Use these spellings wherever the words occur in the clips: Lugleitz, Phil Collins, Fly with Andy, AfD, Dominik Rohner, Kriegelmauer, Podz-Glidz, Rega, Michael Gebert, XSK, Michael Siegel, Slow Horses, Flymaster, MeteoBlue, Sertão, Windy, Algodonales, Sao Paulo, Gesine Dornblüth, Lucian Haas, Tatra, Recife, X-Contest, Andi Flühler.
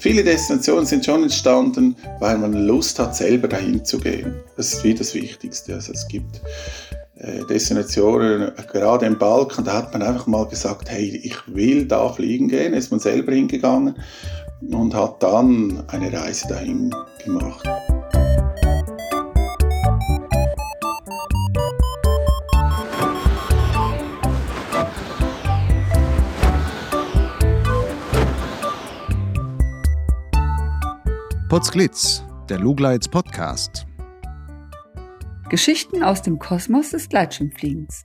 Viele Destinationen sind schon entstanden, weil man Lust hat, selber dahin zu gehen. Das ist wie das Wichtigste. Also es gibt Destinationen, gerade im Balkan, da hat man einfach mal gesagt, hey, ich will da fliegen gehen, ist man selber hingegangen und hat dann eine Reise dahin gemacht. Podz-Glidz, der Lugleitz Podcast. Geschichten aus dem Kosmos des Gleitschirmfliegens.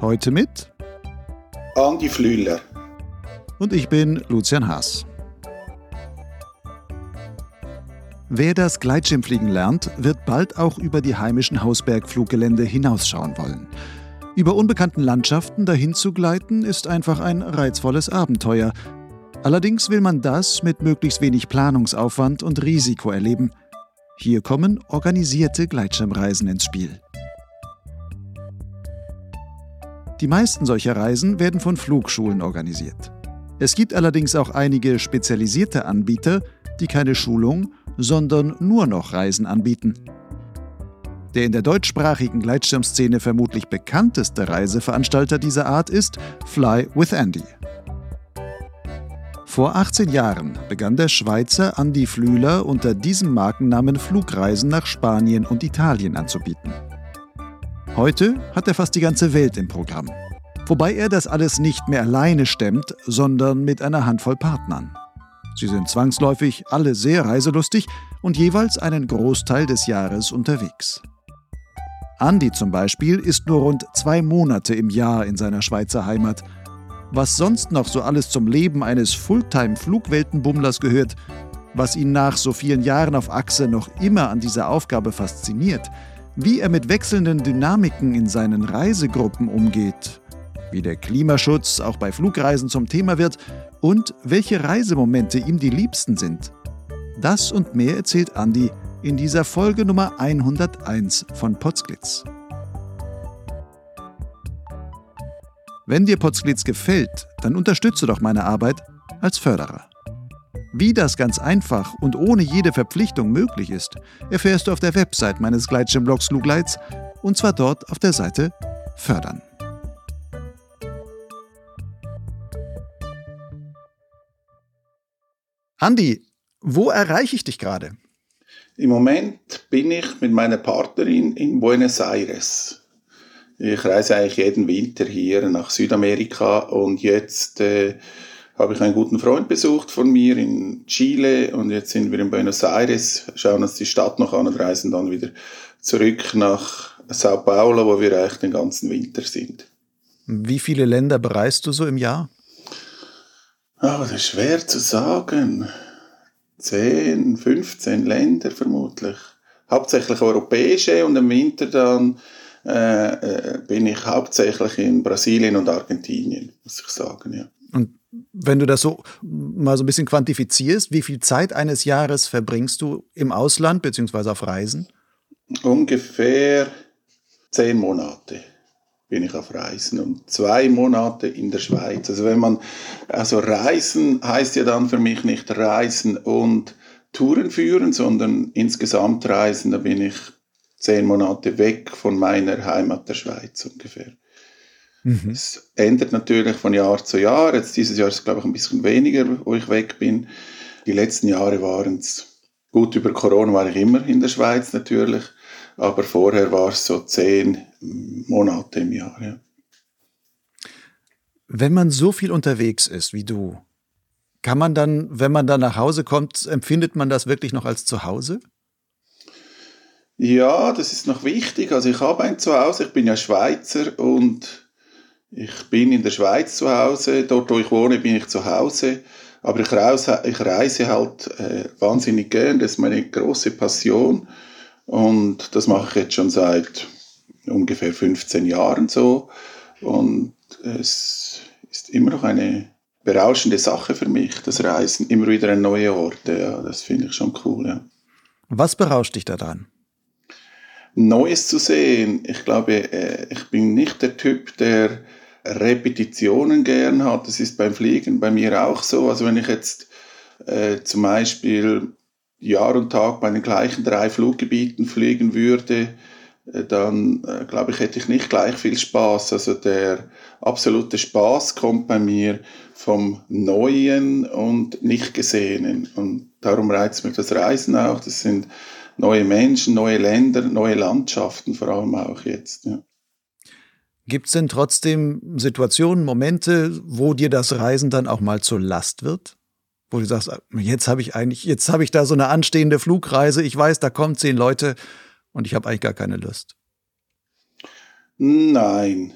Heute mit Andi Flühler. Und ich bin Lucian Haas. Wer das Gleitschirmfliegen lernt, wird bald auch über die heimischen Hausbergfluggelände hinausschauen wollen. Über unbekannten Landschaften dahin zu gleiten, ist einfach ein reizvolles Abenteuer. Allerdings will man das mit möglichst wenig Planungsaufwand und Risiko erleben. Hier kommen organisierte Gleitschirmreisen ins Spiel. Die meisten solcher Reisen werden von Flugschulen organisiert. Es gibt allerdings auch einige spezialisierte Anbieter, die keine Schulung, sondern nur noch Reisen anbieten. Der in der deutschsprachigen Gleitschirmszene vermutlich bekannteste Reiseveranstalter dieser Art ist Fly with Andy. Vor 18 Jahren begann der Schweizer Andi Flühler unter diesem Markennamen Flugreisen nach Spanien und Italien anzubieten. Heute hat er fast die ganze Welt im Programm. Wobei er das alles nicht mehr alleine stemmt, sondern mit einer Handvoll Partnern. Sie sind zwangsläufig alle sehr reiselustig und jeweils einen Großteil des Jahres unterwegs. Andi zum Beispiel ist nur rund 2 Monate im Jahr in seiner Schweizer Heimat. Was sonst noch so alles zum Leben eines Fulltime-Flugweltenbummlers gehört, was ihn nach so vielen Jahren auf Achse noch immer an dieser Aufgabe fasziniert, wie er mit wechselnden Dynamiken in seinen Reisegruppen umgeht, wie der Klimaschutz auch bei Flugreisen zum Thema wird und welche Reisemomente ihm die liebsten sind. Das und mehr erzählt Andi in dieser Folge Nummer 101 von Podz-Glidz. Wenn dir Podz-Glidz gefällt, dann unterstütze doch meine Arbeit als Förderer. Wie das ganz einfach und ohne jede Verpflichtung möglich ist, erfährst du auf der Website meines Gleitschirmblogs Lugleitz, und zwar dort auf der Seite Fördern. Andi, wo erreiche ich dich gerade? Im Moment bin ich mit meiner Partnerin in Buenos Aires. Ich reise eigentlich jeden Winter hier nach Südamerika und jetzt habe ich einen guten Freund besucht von mir in Chile und jetzt sind wir in Buenos Aires, schauen uns die Stadt noch an und reisen dann wieder zurück nach Sao Paulo, wo wir eigentlich den ganzen Winter sind. Wie viele Länder bereist du so im Jahr? Oh, das ist schwer zu sagen. 10, 15 Länder vermutlich. Hauptsächlich europäische und im Winter dann bin ich hauptsächlich in Brasilien und Argentinien, muss ich sagen, ja. Und wenn du das so mal so ein bisschen quantifizierst, wie viel Zeit eines Jahres verbringst du im Ausland bzw. auf Reisen? Ungefähr 10 Monate bin ich auf Reisen und 2 Monate in der Schweiz. Also wenn man, also Reisen heißt ja dann für mich nicht Reisen und Touren führen, sondern insgesamt Reisen, da bin ich 10 Monate weg von meiner Heimat der Schweiz ungefähr. Mhm. Es ändert natürlich von Jahr zu Jahr. Jetzt dieses Jahr ist es, glaube ich, ein bisschen weniger, wo ich weg bin. Die letzten Jahre waren es, gut, über Corona war ich immer in der Schweiz natürlich, aber vorher war es so 10 Monate im Jahr. Ja. Wenn man so viel unterwegs ist wie du, kann man dann, wenn man dann nach Hause kommt, empfindet man das wirklich noch als Zuhause? Ja, das ist noch wichtig. Also ich habe ein Zuhause, ich bin ja Schweizer und ich bin in der Schweiz zu Hause. Dort, wo ich wohne, bin ich zu Hause. Aber ich reise halt wahnsinnig gern. Das ist meine grosse Passion und das mache ich jetzt schon seit ungefähr 15 Jahren so. Und es ist immer noch eine berauschende Sache für mich, das Reisen. Immer wieder an neue Orte, ja, das finde ich schon cool. Ja. Was berauscht dich daran? Neues zu sehen. Ich glaube, ich bin nicht der Typ, der Repetitionen gern hat. Das ist beim Fliegen bei mir auch so. Also wenn ich jetzt zum Beispiel Jahr und Tag bei den gleichen 3 Fluggebieten fliegen würde, dann glaube ich, hätte ich nicht gleich viel Spaß. Also der absolute Spaß kommt bei mir vom Neuen und Nichtgesehenen. Und darum reizt mich das Reisen auch. Das sind neue Menschen, neue Länder, neue Landschaften vor allem auch jetzt. Ja. Gibt es denn trotzdem Situationen, Momente, wo dir das Reisen dann auch mal zur Last wird? Wo du sagst, jetzt habe ich da so eine anstehende Flugreise, ich weiß, da kommen 10 Leute und ich habe eigentlich gar keine Lust. Nein.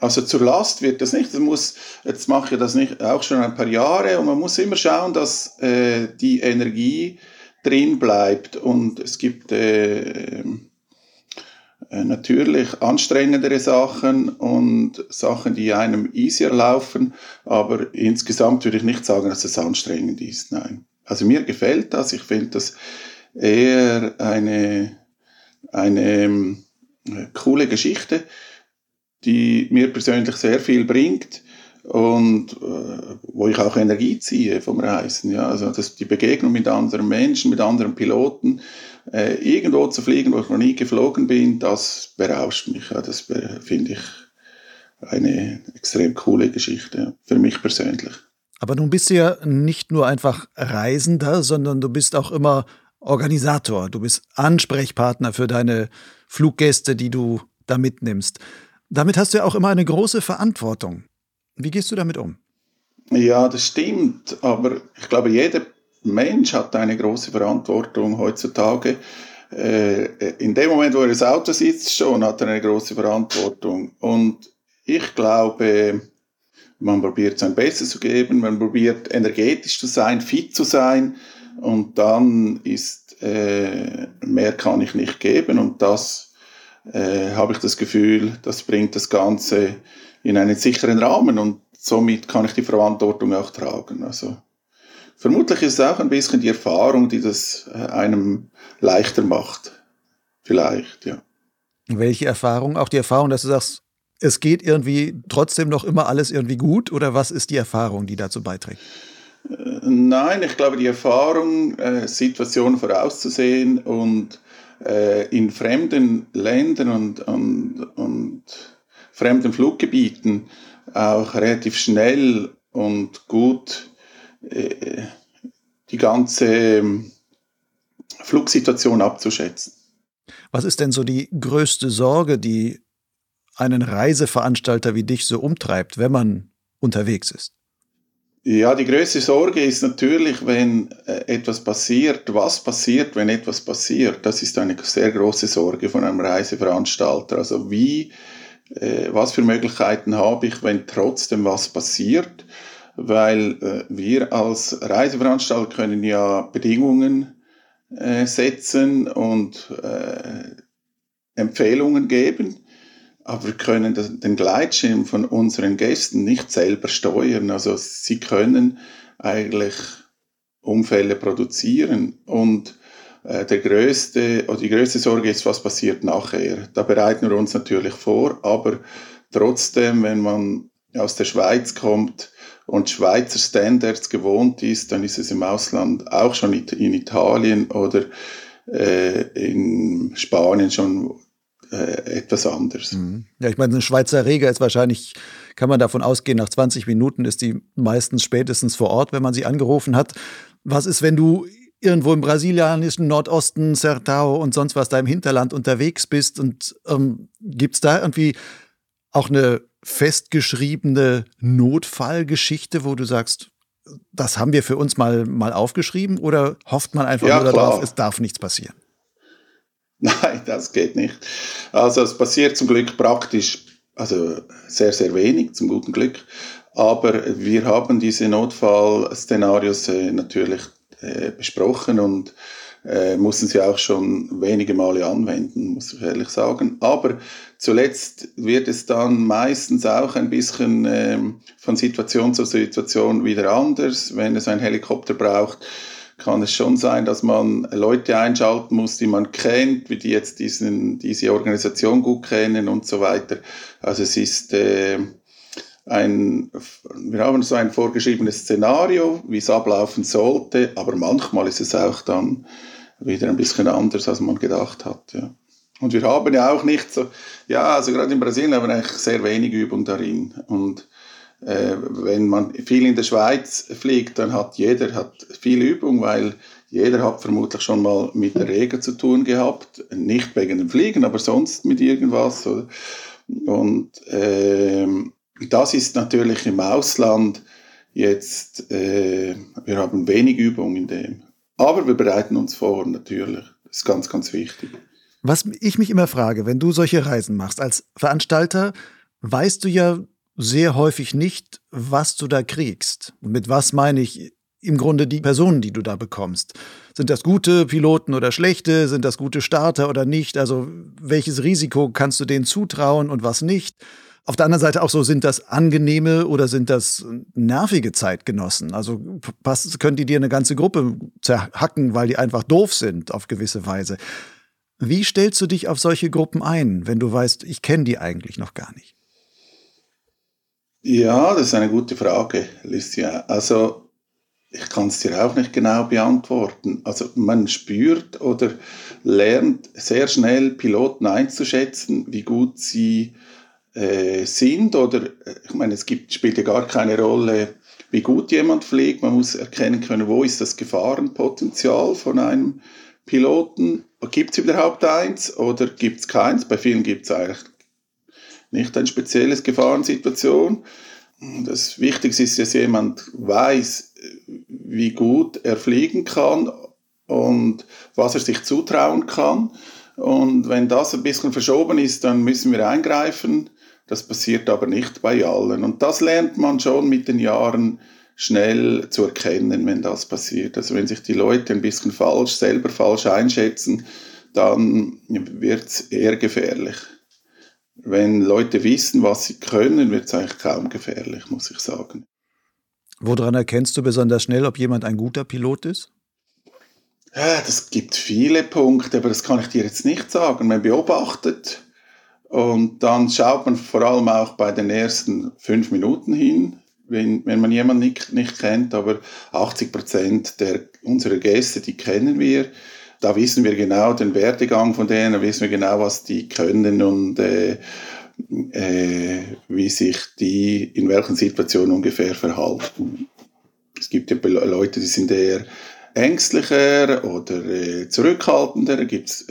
Also zur Last wird das nicht. Jetzt mache ich das nicht, auch schon ein paar Jahre, und man muss immer schauen, dass die Energie drin bleibt. Und es gibt natürlich anstrengendere Sachen und Sachen, die einem easier laufen, aber insgesamt würde ich nicht sagen, dass es anstrengend ist, nein. Also mir gefällt das, ich finde das eher eine coole Geschichte, die mir persönlich sehr viel bringt und wo ich auch Energie ziehe vom Reisen. Ja? Also die Begegnung mit anderen Menschen, mit anderen Piloten, irgendwo zu fliegen, wo ich noch nie geflogen bin, das berauscht mich. Ja? Das finde ich eine extrem coole Geschichte für mich persönlich. Aber nun bist du ja nicht nur einfach Reisender, sondern du bist auch immer Organisator. Du bist Ansprechpartner für deine Fluggäste, die du da mitnimmst. Damit hast du ja auch immer eine große Verantwortung. Wie gehst du damit um? Ja, das stimmt, aber ich glaube, jeder Mensch hat eine große Verantwortung heutzutage. In dem Moment, wo er ins Auto sitzt, schon hat er eine große Verantwortung. Und ich glaube, man probiert sein Bestes zu geben, man probiert energetisch zu sein, fit zu sein, und dann ist mehr kann ich nicht geben, und das habe ich das Gefühl, das bringt das Ganze in einen sicheren Rahmen, und somit kann ich die Verantwortung auch tragen. Also vermutlich ist es auch ein bisschen die Erfahrung, die das einem leichter macht. Vielleicht, ja. Welche Erfahrung? Auch die Erfahrung, dass du sagst, es geht irgendwie trotzdem noch immer alles irgendwie gut, oder was ist die Erfahrung, die dazu beiträgt? Nein, ich glaube, die Erfahrung, Situationen vorauszusehen und in fremden Ländern und fremden Fluggebieten auch relativ schnell und gut die ganze Flugsituation abzuschätzen. Was ist denn so die größte Sorge, die einen Reiseveranstalter wie dich so umtreibt, wenn man unterwegs ist? Ja, die größte Sorge ist natürlich, wenn etwas passiert. Was passiert, wenn etwas passiert? Das ist eine sehr große Sorge von einem Reiseveranstalter. Also was für Möglichkeiten habe ich, wenn trotzdem was passiert? Weil wir als Reiseveranstalter können ja Bedingungen setzen und Empfehlungen geben, aber wir können den Gleitschirm von unseren Gästen nicht selber steuern. Also sie können eigentlich Unfälle produzieren, und die größte Sorge ist, was passiert nachher. Da bereiten wir uns natürlich vor, aber trotzdem, wenn man aus der Schweiz kommt und Schweizer Standards gewohnt ist, dann ist es im Ausland, auch schon in Italien oder in Spanien, schon etwas anders. Mhm. Ja, ich meine, ein Schweizer Rega ist wahrscheinlich, kann man davon ausgehen, nach 20 Minuten ist die meistens spätestens vor Ort, wenn man sie angerufen hat. Was ist, wenn du irgendwo im brasilianischen Nordosten, Sertão und sonst was da im Hinterland unterwegs bist? Und gibt es da irgendwie auch eine festgeschriebene Notfallgeschichte, wo du sagst, das haben wir für uns mal aufgeschrieben, oder hofft man einfach nur darauf, es darf nichts passieren? Nein, das geht nicht. Also es passiert zum Glück sehr, sehr wenig, zum guten Glück. Aber wir haben diese Notfallszenarios natürlich besprochen und mussten sie auch schon wenige Male anwenden, muss ich ehrlich sagen. Aber zuletzt wird es dann meistens auch ein bisschen von Situation zu Situation wieder anders. Wenn es einen Helikopter braucht, kann es schon sein, dass man Leute einschalten muss, die man kennt, wie die jetzt diese Organisation gut kennen und so weiter. Also es ist wir haben so ein vorgeschriebenes Szenario, wie es ablaufen sollte, aber manchmal ist es auch dann wieder ein bisschen anders, als man gedacht hat, ja. Und wir haben ja auch nicht so, ja, also gerade in Brasilien haben wir eigentlich sehr wenig Übung darin. Und wenn man viel in der Schweiz fliegt, dann hat jeder viel Übung, weil jeder hat vermutlich schon mal mit der Rega zu tun gehabt. Nicht wegen dem Fliegen, aber sonst mit irgendwas. Oder? Und das ist natürlich im Ausland jetzt, wir haben wenig Übung in dem. Aber wir bereiten uns vor, natürlich. Das ist ganz, ganz wichtig. Was ich mich immer frage, wenn du solche Reisen machst, als Veranstalter weißt du ja sehr häufig nicht, was du da kriegst. Und mit was meine ich im Grunde die Personen, die du da bekommst. Sind das gute Piloten oder schlechte? Sind das gute Starter oder nicht? Also welches Risiko kannst du denen zutrauen und was nicht? Auf der anderen Seite auch so, sind das angenehme oder sind das nervige Zeitgenossen? Also können die dir eine ganze Gruppe zerhacken, weil die einfach doof sind auf gewisse Weise. Wie stellst du dich auf solche Gruppen ein, wenn du weißt, ich kenne die eigentlich noch gar nicht? Ja, das ist eine gute Frage, Lucian. Also ich kann es dir auch nicht genau beantworten. Also man spürt oder lernt sehr schnell Piloten einzuschätzen, wie gut sie sind. Oder ich meine, spielt ja gar keine Rolle, wie gut jemand fliegt. Man muss erkennen können, wo ist das Gefahrenpotenzial von einem Piloten. Gibt es überhaupt eins oder gibt es keins? Bei vielen gibt es eigentlich nicht eine spezielle Gefahrensituation. Das Wichtigste ist, dass jemand weiß, wie gut er fliegen kann und was er sich zutrauen kann. Und wenn das ein bisschen verschoben ist, dann müssen wir eingreifen. Das passiert aber nicht bei allen. Und das lernt man schon mit den Jahren schnell zu erkennen, wenn das passiert. Also wenn sich die Leute ein bisschen selber falsch einschätzen, dann wird es eher gefährlich. Wenn Leute wissen, was sie können, wird es eigentlich kaum gefährlich, muss ich sagen. Woran erkennst du besonders schnell, ob jemand ein guter Pilot ist? Ja, das gibt viele Punkte, aber das kann ich dir jetzt nicht sagen. Man beobachtet und dann schaut man vor allem auch bei den ersten 5 Minuten hin, wenn man jemanden nicht kennt, aber 80% unserer Gäste, die kennen wir. Da wissen wir genau den Werdegang von denen, da wissen wir genau, was die können und wie sich die in welchen Situationen ungefähr verhalten. Es gibt ja Leute, die sind eher ängstlicher oder zurückhaltender, da gibt es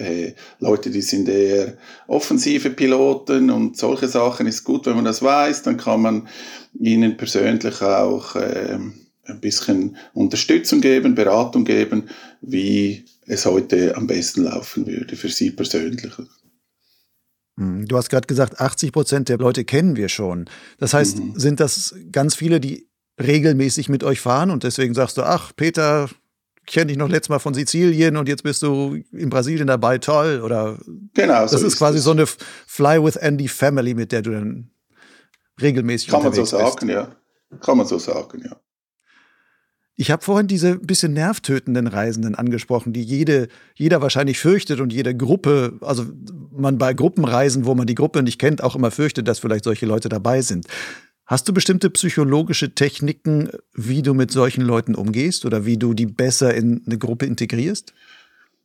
Leute, die sind eher offensive Piloten und solche Sachen ist gut, wenn man das weiß, dann kann man ihnen persönlich auch ein bisschen Unterstützung geben, Beratung geben, wie es heute am besten laufen würde für sie persönlich. Du hast gerade gesagt, 80% der Leute kennen wir schon. Das heißt, sind das ganz viele, die regelmäßig mit euch fahren und deswegen sagst du, ach Peter, ich kenne dich noch letztes Mal von Sizilien und jetzt bist du in Brasilien dabei, toll. Oder genau, so das ist quasi das. So eine Fly with Andy Family, mit der du dann regelmäßig unterwegs bist. Kann man so sagen, ja. Ich habe vorhin diese bisschen nervtötenden Reisenden angesprochen, die jeder wahrscheinlich fürchtet und jede Gruppe, also man bei Gruppenreisen, wo man die Gruppe nicht kennt, auch immer fürchtet, dass vielleicht solche Leute dabei sind. Hast du bestimmte psychologische Techniken, wie du mit solchen Leuten umgehst oder wie du die besser in eine Gruppe integrierst?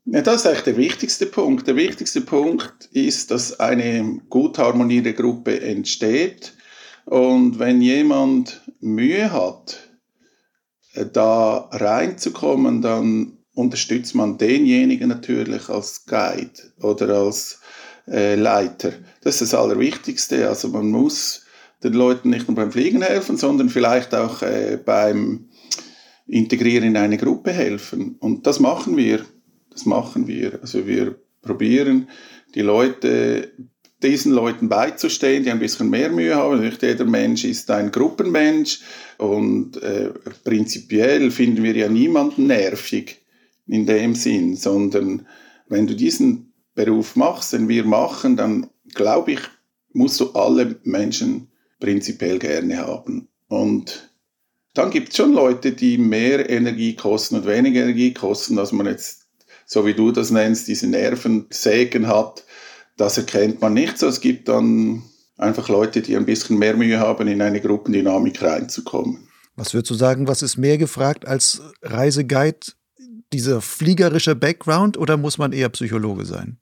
Ja, das ist eigentlich der wichtigste Punkt. Der wichtigste Punkt ist, dass eine gut harmonierende Gruppe entsteht. Und wenn jemand Mühe hat, da reinzukommen, dann unterstützt man denjenigen natürlich als Guide oder als Leiter. Das ist das Allerwichtigste. Also man muss den Leuten nicht nur beim Fliegen helfen, sondern vielleicht auch beim Integrieren in eine Gruppe helfen. Und das machen wir. Also wir probieren, diesen Leuten beizustehen, die ein bisschen mehr Mühe haben. Nicht jeder Mensch ist ein Gruppenmensch. Und prinzipiell finden wir ja niemanden nervig in dem Sinn, sondern wenn du diesen Beruf machst, den wir machen, dann glaube ich, musst du alle Menschen prinzipiell gerne haben. Und dann gibt es schon Leute, die mehr Energie kosten und weniger Energie kosten, dass man jetzt, so wie du das nennst, diese Nervensägen hat. Das erkennt man nicht so. Es gibt dann einfach Leute, die ein bisschen mehr Mühe haben, in eine Gruppendynamik reinzukommen. Was würdest du sagen, was ist mehr gefragt als Reiseguide, dieser fliegerische Background, oder muss man eher Psychologe sein?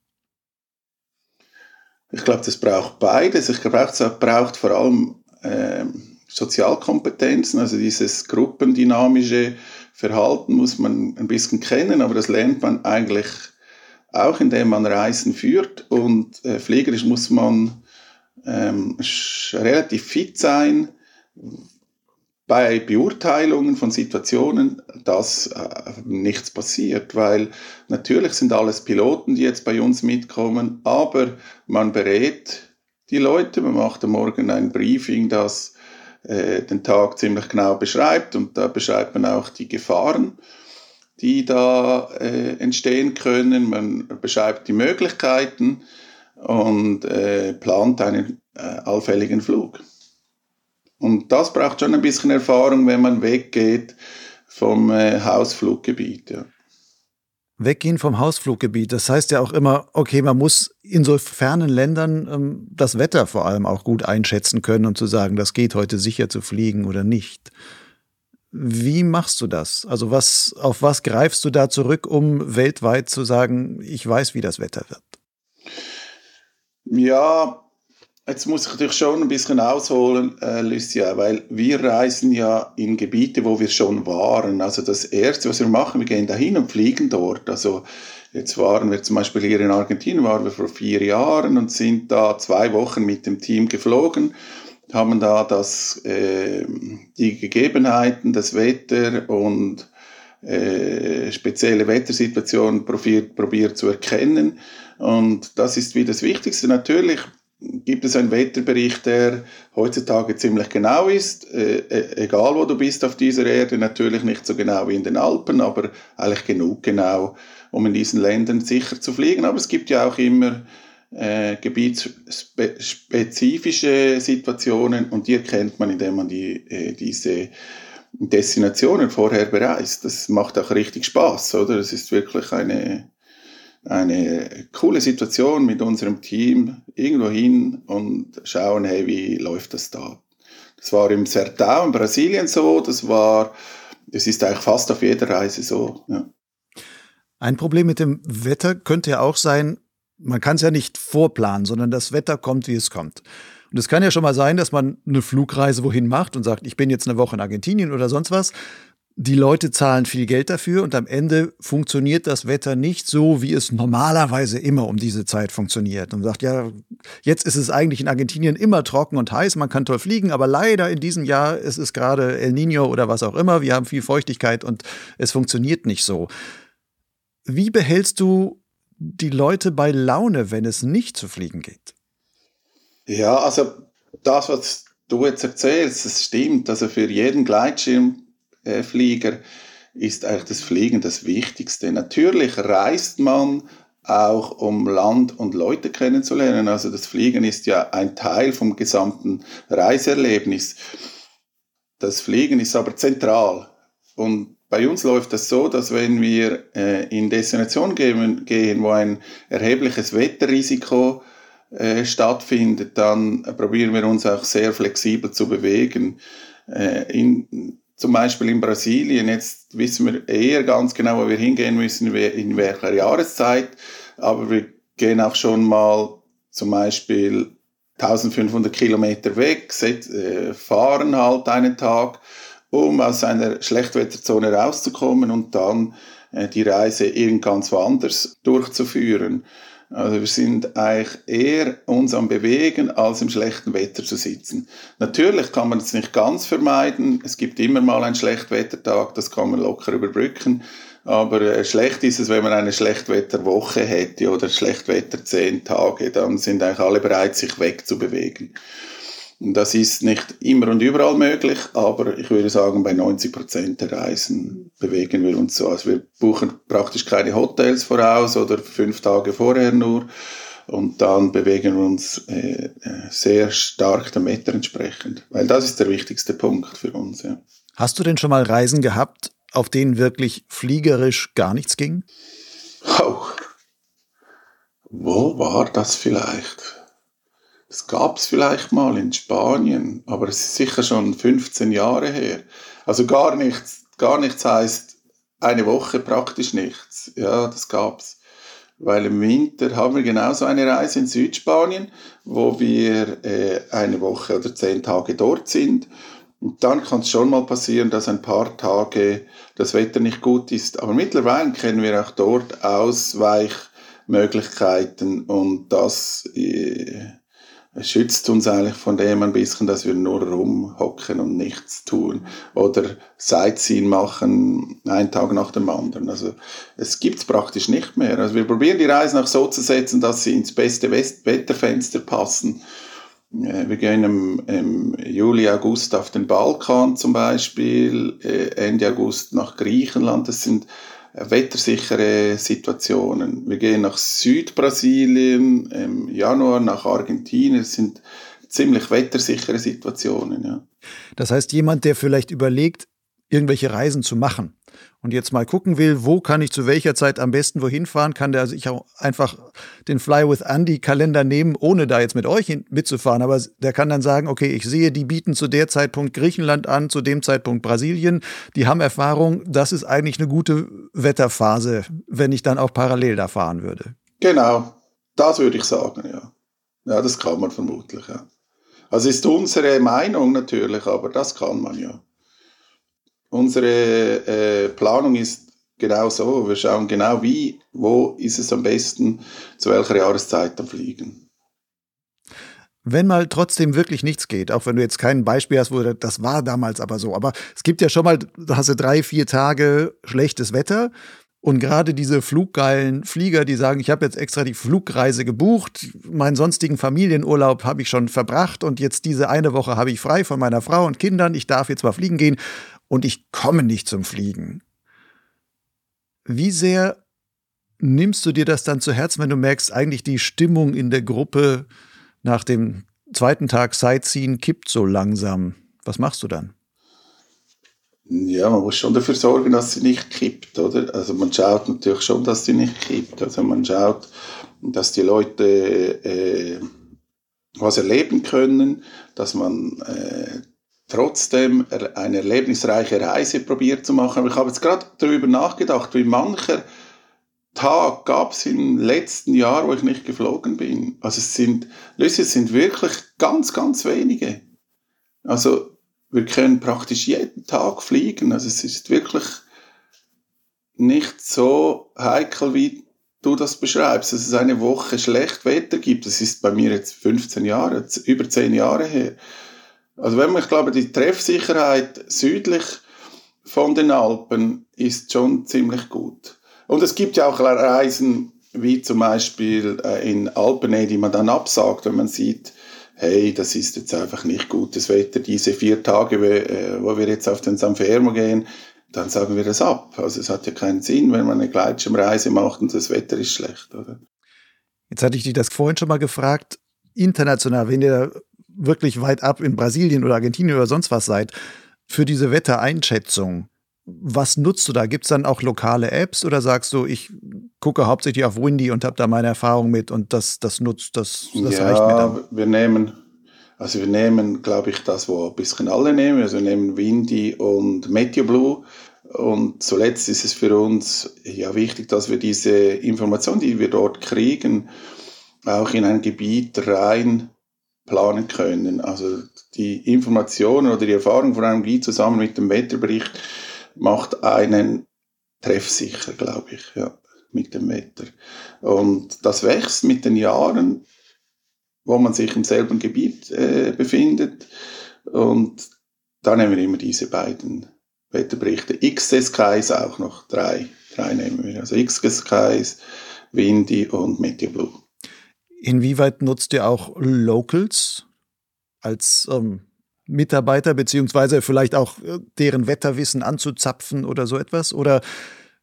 Ich glaube, das braucht beides. Ich glaube, es braucht vor allem Sozialkompetenzen, also dieses gruppendynamische Verhalten muss man ein bisschen kennen, aber das lernt man eigentlich auch, indem man Reisen führt, und fliegerisch muss man relativ fit sein bei Beurteilungen von Situationen, dass nichts passiert, weil natürlich sind alles Piloten, die jetzt bei uns mitkommen, aber man berät die Leute, man macht am Morgen ein Briefing, das den Tag ziemlich genau beschreibt, und da beschreibt man auch die Gefahren, die da entstehen können, man beschreibt die Möglichkeiten und plant einen allfälligen Flug. Und das braucht schon ein bisschen Erfahrung, wenn man weggeht vom Hausfluggebiet. Ja. Weggehen vom Hausfluggebiet, das heißt ja auch immer, okay, man muss in so fernen Ländern das Wetter vor allem auch gut einschätzen können und zu sagen, das geht heute sicher zu fliegen oder nicht. Wie machst du das? Also auf was greifst du da zurück, um weltweit zu sagen, ich weiß, wie das Wetter wird? Ja, jetzt muss ich natürlich schon ein bisschen ausholen, Lucia, weil wir reisen ja in Gebiete, wo wir schon waren. Also das Erste, was wir machen, wir gehen dahin und fliegen dort. Also jetzt waren wir zum Beispiel hier in Argentinien, waren wir vor 4 Jahren und sind da 2 Wochen mit dem Team geflogen, haben da die Gegebenheiten, das Wetter und spezielle Wettersituationen probiert zu erkennen. Und das ist wie das Wichtigste natürlich. Gibt es einen Wetterbericht, der heutzutage ziemlich genau ist, egal wo du bist auf dieser Erde, natürlich nicht so genau wie in den Alpen, aber eigentlich genug genau, um in diesen Ländern sicher zu fliegen. Aber es gibt ja auch immer gebietsspezifische Situationen, und die erkennt man, indem man diese Destinationen vorher bereist. Das macht auch richtig Spaß, oder? Das ist wirklich eine coole Situation mit unserem Team, irgendwo hin und schauen, hey, wie läuft das da? Das war im Sertão in Brasilien so, das ist eigentlich fast auf jeder Reise so. Ja. Ein Problem mit dem Wetter könnte ja auch sein, man kann es ja nicht vorplanen, sondern das Wetter kommt, wie es kommt. Und es kann ja schon mal sein, dass man eine Flugreise wohin macht und sagt, ich bin jetzt eine Woche in Argentinien oder sonst was. Die Leute zahlen viel Geld dafür und am Ende funktioniert das Wetter nicht so, wie es normalerweise immer um diese Zeit funktioniert. Und man sagt, ja, jetzt ist es eigentlich in Argentinien immer trocken und heiß, man kann toll fliegen, aber leider in diesem Jahr ist es gerade El Niño oder was auch immer, wir haben viel Feuchtigkeit und es funktioniert nicht so. Wie behältst du die Leute bei Laune, wenn es nicht zu fliegen geht? Ja, also das, was du jetzt erzählst, das stimmt. Also für jeden Gleitschirmflieger ist eigentlich das Fliegen das Wichtigste. Natürlich reist man auch, um Land und Leute kennenzulernen. Also das Fliegen ist ja ein Teil vom gesamten Reiseerlebnis. Das Fliegen ist aber zentral. Und bei uns läuft das so, dass wenn wir in Destinationen gehen, wo ein erhebliches Wetterrisiko stattfindet, dann probieren wir uns auch sehr flexibel zu bewegen. Zum Beispiel in Brasilien, jetzt wissen wir eher ganz genau, wo wir hingehen müssen, in welcher Jahreszeit, aber wir gehen auch schon mal zum Beispiel 1500 Kilometer weg, fahren halt einen Tag, um aus einer Schlechtwetterzone rauszukommen und dann die Reise irgendwann woanders durchzuführen. Also wir sind eigentlich eher uns am Bewegen, als im schlechten Wetter zu sitzen. Natürlich kann man es nicht ganz vermeiden. Es gibt immer mal einen Schlechtwettertag, das kann man locker überbrücken. Aber schlecht ist es, wenn man eine Schlechtwetterwoche hätte oder Schlechtwetter 10 Tage. Dann sind eigentlich alle bereit, sich wegzubewegen. Und das ist nicht immer und überall möglich, aber ich würde sagen, bei 90% der Reisen bewegen wir uns so. Also wir buchen praktisch keine Hotels voraus oder 5 Tage vorher nur, und dann bewegen wir uns sehr stark dem Wetter entsprechend, weil das ist der wichtigste Punkt für uns. Ja. Hast du denn schon mal Reisen gehabt, auf denen wirklich fliegerisch gar nichts ging? Oh, wo war das vielleicht? Das gab es vielleicht mal in Spanien, aber es ist sicher schon 15 Jahre her. Also gar nichts heisst eine Woche praktisch nichts. Ja, das gab es. Weil im Winter haben wir genauso eine Reise in Südspanien, wo wir eine Woche oder 10 Tage dort sind. Und dann kann es schon mal passieren, dass ein paar Tage das Wetter nicht gut ist. Aber mittlerweile kennen wir auch dort Ausweichmöglichkeiten und das schützt uns eigentlich von dem ein bisschen, dass wir nur rumhocken und nichts tun oder Sightseeing machen, einen Tag nach dem anderen. Also es gibt es praktisch nicht mehr. Also wir probieren die Reisen auch so zu setzen, dass sie ins beste Wetterfenster passen. Wir gehen im Juli, August auf den Balkan zum Beispiel, Ende August nach Griechenland. Das sind wettersichere Situationen. Wir gehen nach Südbrasilien, im Januar nach Argentinien. Das sind ziemlich wettersichere Situationen. Ja. Das heißt, jemand, der vielleicht überlegt, irgendwelche Reisen zu machen und jetzt mal gucken will, wo kann ich zu welcher Zeit am besten wohin fahren, kann der sich auch einfach den Fly with Andy Kalender nehmen, ohne da jetzt mit euch mitzufahren. Aber der kann dann sagen, okay, ich sehe, die bieten zu der Zeitpunkt Griechenland an, zu dem Zeitpunkt Brasilien. Die haben Erfahrung, das ist eigentlich eine gute Wetterphase, wenn ich dann auch parallel da fahren würde. Genau, das würde ich sagen, ja. Ja, das kann man vermutlich, ja. Also ist unsere Meinung natürlich, aber das kann man, ja. Unsere Planung ist genau so. Wir schauen genau, wo ist es am besten, zu welcher Jahreszeit am Fliegen. Wenn mal trotzdem wirklich nichts geht, auch wenn du jetzt kein Beispiel hast, wo das war damals aber so. Aber es gibt ja schon mal, da hast du 3-4 Tage schlechtes Wetter. Und gerade diese fluggeilen Flieger, die sagen, ich habe jetzt extra die Flugreise gebucht, meinen sonstigen Familienurlaub habe ich schon verbracht und jetzt diese eine Woche habe ich frei von meiner Frau und Kindern, ich darf jetzt mal fliegen gehen und ich komme nicht zum Fliegen. Wie sehr nimmst du dir das dann zu Herzen, wenn du merkst, eigentlich die Stimmung in der Gruppe nach dem 2. Tag Sightseeing kippt so langsam? Was machst du dann? Ja, man muss schon dafür sorgen, dass sie nicht kippt, oder? Also man schaut natürlich schon, dass sie nicht kippt. Also man schaut, dass die Leute was erleben können, dass man trotzdem eine erlebnisreiche Reise probiert zu machen. Aber ich habe jetzt gerade darüber nachgedacht, wie mancher Tag gab es im letzten Jahr, wo ich nicht geflogen bin. Also es sind wirklich ganz, ganz wenige. Also wir können praktisch jeden Tag fliegen. Also es ist wirklich nicht so heikel, wie du das beschreibst, dass es eine Woche schlecht Wetter gibt. Das ist bei mir jetzt 15 Jahre, über 10 Jahre her. Also wenn man, ich glaube, die Treffsicherheit südlich von den Alpen ist schon ziemlich gut. Und es gibt ja auch Reisen, wie zum Beispiel in Alpenäe, die man dann absagt, wenn man sieht, hey, das ist jetzt einfach nicht gutes Wetter, diese 4 Tage, wo wir jetzt auf den San Fermo gehen, dann sagen wir das ab. Also es hat ja keinen Sinn, wenn man eine Gleitschirmreise macht und das Wetter ist schlecht, oder? Jetzt hatte ich dich das vorhin schon mal gefragt, international, wenn ihr da wirklich weit ab in Brasilien oder Argentinien oder sonst was seid, für diese Wettereinschätzung, was nutzt du da? Gibt es dann auch lokale Apps oder sagst du, ich gucke hauptsächlich auf Windy und habe da meine Erfahrung mit und das reicht mir dann? Ja, wir nehmen, glaube ich, das, wo ein bisschen alle nehmen. Also wir nehmen Windy und MeteoBlue und zuletzt ist es für uns ja wichtig, dass wir diese Information, die wir dort kriegen, auch in ein Gebiet rein planen können. Also die Informationen oder die Erfahrung von einem Guide zusammen mit dem Wetterbericht macht einen treffsicher, glaube ich, ja, mit dem Wetter. Und das wächst mit den Jahren, wo man sich im selben Gebiet befindet. Und da nehmen wir immer diese beiden Wetterberichte. XSK ist auch noch drei nehmen wir. Also XSK ist Windy und MeteoBlue. Inwieweit nutzt ihr auch Locals als Mitarbeiter, beziehungsweise vielleicht auch deren Wetterwissen anzuzapfen oder so etwas? Oder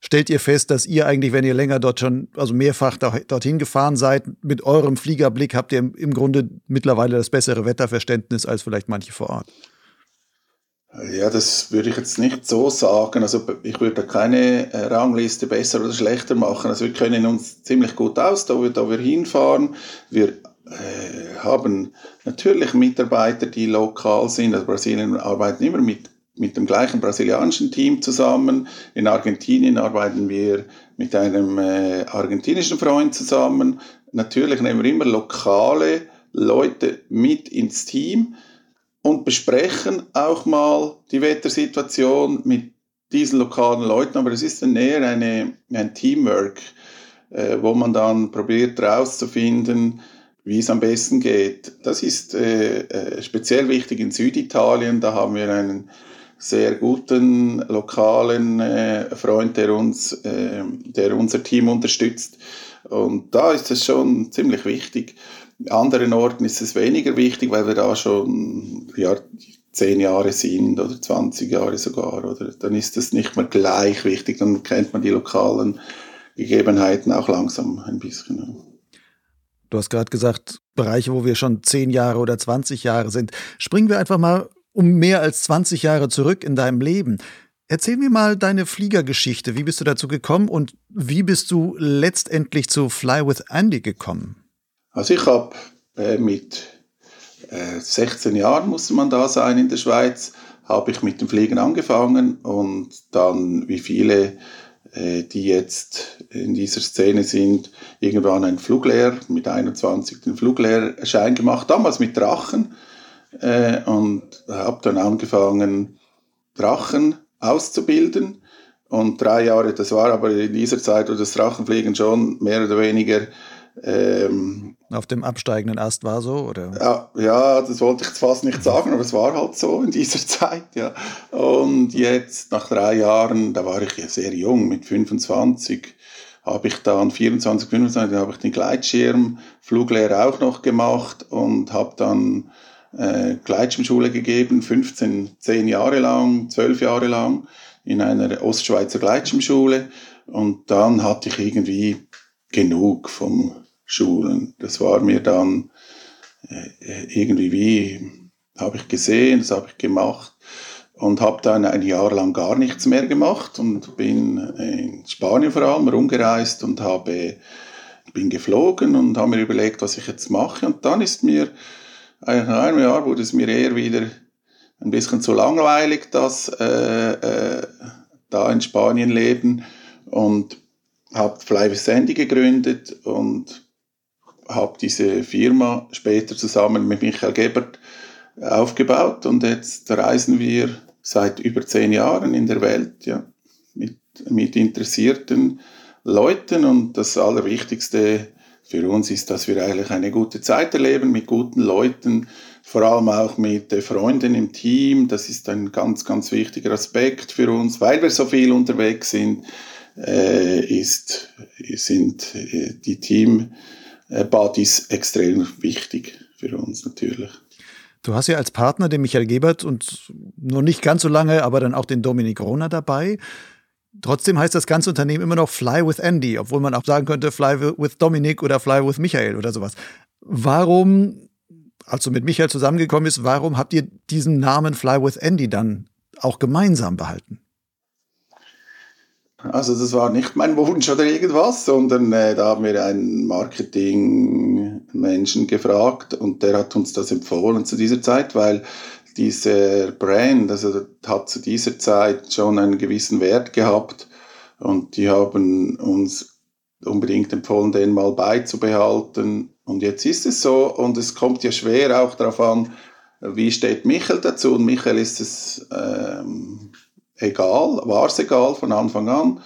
stellt ihr fest, dass ihr eigentlich, wenn ihr länger dort schon, also mehrfach dorthin gefahren seid, mit eurem Fliegerblick habt ihr im Grunde mittlerweile das bessere Wetterverständnis als vielleicht manche vor Ort? Ja, das würde ich jetzt nicht so sagen. Also ich würde keine Rangliste besser oder schlechter machen. Also wir können uns ziemlich gut aus, da wir hinfahren. Wir haben natürlich Mitarbeiter, die lokal sind. Also Brasilien arbeiten immer mit dem gleichen brasilianischen Team zusammen. In Argentinien arbeiten wir mit einem argentinischen Freund zusammen. Natürlich nehmen wir immer lokale Leute mit ins Team und besprechen auch mal die Wettersituation mit diesen lokalen Leuten. Aber es ist dann eher ein Teamwork, wo man dann probiert herauszufinden, wie es am besten geht. Das ist speziell wichtig in Süditalien. Da haben wir einen sehr guten lokalen Freund, der unser Team unterstützt. Und da ist es schon ziemlich wichtig. An anderen Orten ist es weniger wichtig, weil wir da schon 10 Jahre sind oder 20 Jahre sogar. Oder? Dann ist es nicht mehr gleich wichtig. Dann kennt man die lokalen Gegebenheiten auch langsam ein bisschen. Du hast gerade gesagt, Bereiche, wo wir schon 10 Jahre oder 20 Jahre sind. Springen wir einfach mal um mehr als 20 Jahre zurück in deinem Leben. Erzähl mir mal deine Fliegergeschichte. Wie bist du dazu gekommen und wie bist du letztendlich zu Fly with Andy gekommen? Also ich habe mit 16 Jahren, musste man da sein in der Schweiz, habe ich mit dem Fliegen angefangen und dann, wie viele, die jetzt in dieser Szene sind, irgendwann einen Fluglehrer, mit 21 den Fluglehrerschein gemacht, damals mit Drachen und habe dann angefangen, Drachen auszubilden. Und 3 Jahre, das war aber in dieser Zeit, wo das Drachenfliegen schon mehr oder weniger auf dem absteigenden Ast war so, oder? Ja, das wollte ich jetzt fast nicht sagen, aber es war halt so in dieser Zeit, ja. Und jetzt, nach 3 Jahren, da war ich ja sehr jung, mit 25, habe ich dann, 25, habe ich den Gleitschirmfluglehrer auch noch gemacht und habe dann Gleitschirmschule gegeben, 10 Jahre lang, 12 Jahre lang, in einer Ostschweizer Gleitschirmschule. Und dann hatte ich irgendwie genug vom Schulen. Das war mir dann irgendwie wie, habe ich gesehen, das habe ich gemacht und habe dann ein Jahr lang gar nichts mehr gemacht und bin in Spanien vor allem rumgereist und bin geflogen und habe mir überlegt, was ich jetzt mache. Und dann ist mir, nach einem Jahr wurde es mir eher wieder ein bisschen zu langweilig, das da in Spanien leben, und habe Fly with Andy gegründet und habe diese Firma später zusammen mit Michael Gebert aufgebaut. Und jetzt reisen wir seit über 10 Jahren in der Welt, ja, mit interessierten Leuten. Und das Allerwichtigste für uns ist, dass wir eigentlich eine gute Zeit erleben mit guten Leuten, vor allem auch mit Freunden im Team. Das ist ein ganz, ganz wichtiger Aspekt für uns, weil wir so viel unterwegs sind. Sind die Team-Buddies extrem wichtig für uns natürlich. Du hast ja als Partner den Michael Gebert und noch nicht ganz so lange, aber dann auch den Dominik Rohner dabei. Trotzdem heißt das ganze Unternehmen immer noch Fly with Andy, obwohl man auch sagen könnte Fly with Dominik oder Fly with Michael oder sowas. Warum, als du mit Michael zusammengekommen bist, warum habt ihr diesen Namen Fly with Andy dann auch gemeinsam behalten? Also das war nicht mein Wunsch oder irgendwas, sondern da haben wir einen Marketingmenschen gefragt und der hat uns das empfohlen zu dieser Zeit, weil dieser Brand, also hat zu dieser Zeit schon einen gewissen Wert gehabt und die haben uns unbedingt empfohlen, den mal beizubehalten. Und jetzt ist es so und es kommt ja schwer auch darauf an, wie steht Michael dazu, und Michael ist es... egal, war es egal von Anfang an.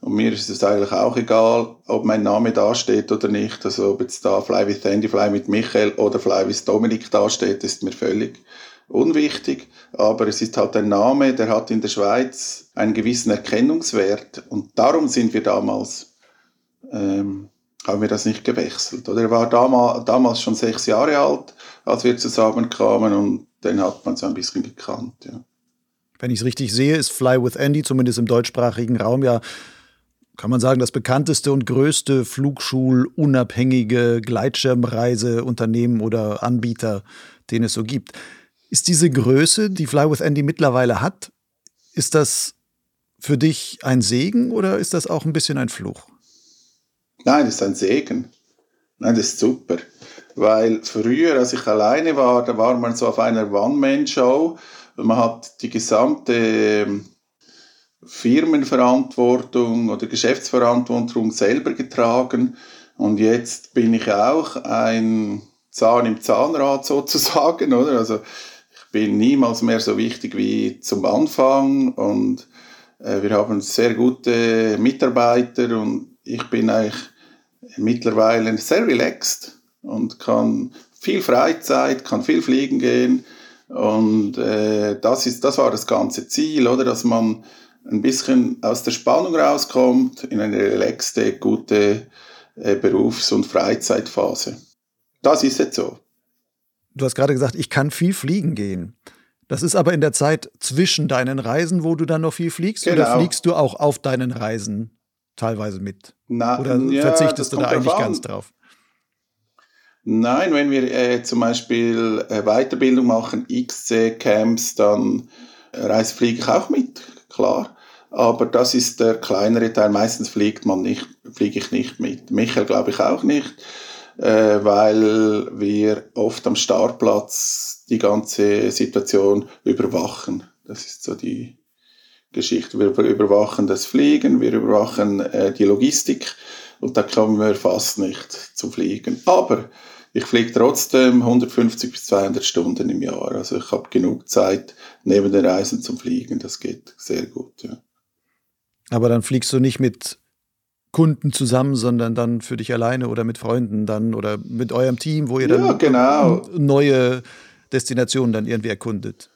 Und mir ist es eigentlich auch egal, ob mein Name da steht oder nicht. Also ob jetzt da Fly with Andy, Fly mit Michael oder Fly with Dominik da steht, ist mir völlig unwichtig. Aber es ist halt ein Name, der hat in der Schweiz einen gewissen Erkennungswert. Und darum sind wir damals, haben wir das nicht gewechselt. Oder er war damals schon 6 Jahre alt, als wir zusammenkamen, und den hat man so ein bisschen gekannt, ja. Wenn ich es richtig sehe, ist Fly with Andy zumindest im deutschsprachigen Raum ja, kann man sagen, das bekannteste und größte flugschulunabhängige Gleitschirmreiseunternehmen oder Anbieter, den es so gibt. Ist diese Größe, die Fly with Andy mittlerweile hat, ist das für dich ein Segen oder ist das auch ein bisschen ein Fluch? Nein, das ist ein Segen. Nein, das ist super. Weil früher, als ich alleine war, da war man so auf einer One-Man-Show. Man hat die gesamte Firmenverantwortung oder Geschäftsverantwortung selber getragen. Und jetzt bin ich auch ein Zahn im Zahnrad sozusagen, oder? Also ich bin niemals mehr so wichtig wie zum Anfang und wir haben sehr gute Mitarbeiter und ich bin eigentlich mittlerweile sehr relaxed und kann viel Freizeit, kann viel fliegen gehen und das war das ganze Ziel, oder? Dass man ein bisschen aus der Spannung rauskommt in eine relaxte, gute Berufs- und Freizeitphase. Das ist jetzt so. Du hast gerade gesagt, ich kann viel fliegen gehen. Das ist aber in der Zeit zwischen deinen Reisen, wo du dann noch viel fliegst? Genau. Oder fliegst du auch auf deinen Reisen teilweise mit? Na, oder ja, verzichtest du da eigentlich ganz drauf? Nein, wenn wir zum Beispiel Weiterbildung machen, XC-Camps, dann fliege ich auch mit, klar. Aber das ist der kleinere Teil. Meistens fliege ich nicht mit. Michael glaube ich auch nicht. Weil wir oft am Startplatz die ganze Situation überwachen. Das ist so die Geschichte. Wir überwachen das Fliegen, wir überwachen die Logistik und da kommen wir fast nicht zum Fliegen. Aber ich fliege trotzdem 150 bis 200 Stunden im Jahr. Also ich habe genug Zeit neben den Reisen zum Fliegen. Das geht sehr gut, ja. Aber dann fliegst du nicht mit Kunden zusammen, sondern dann für dich alleine oder mit Freunden dann oder mit eurem Team, wo ihr dann neue Destinationen dann irgendwie erkundet.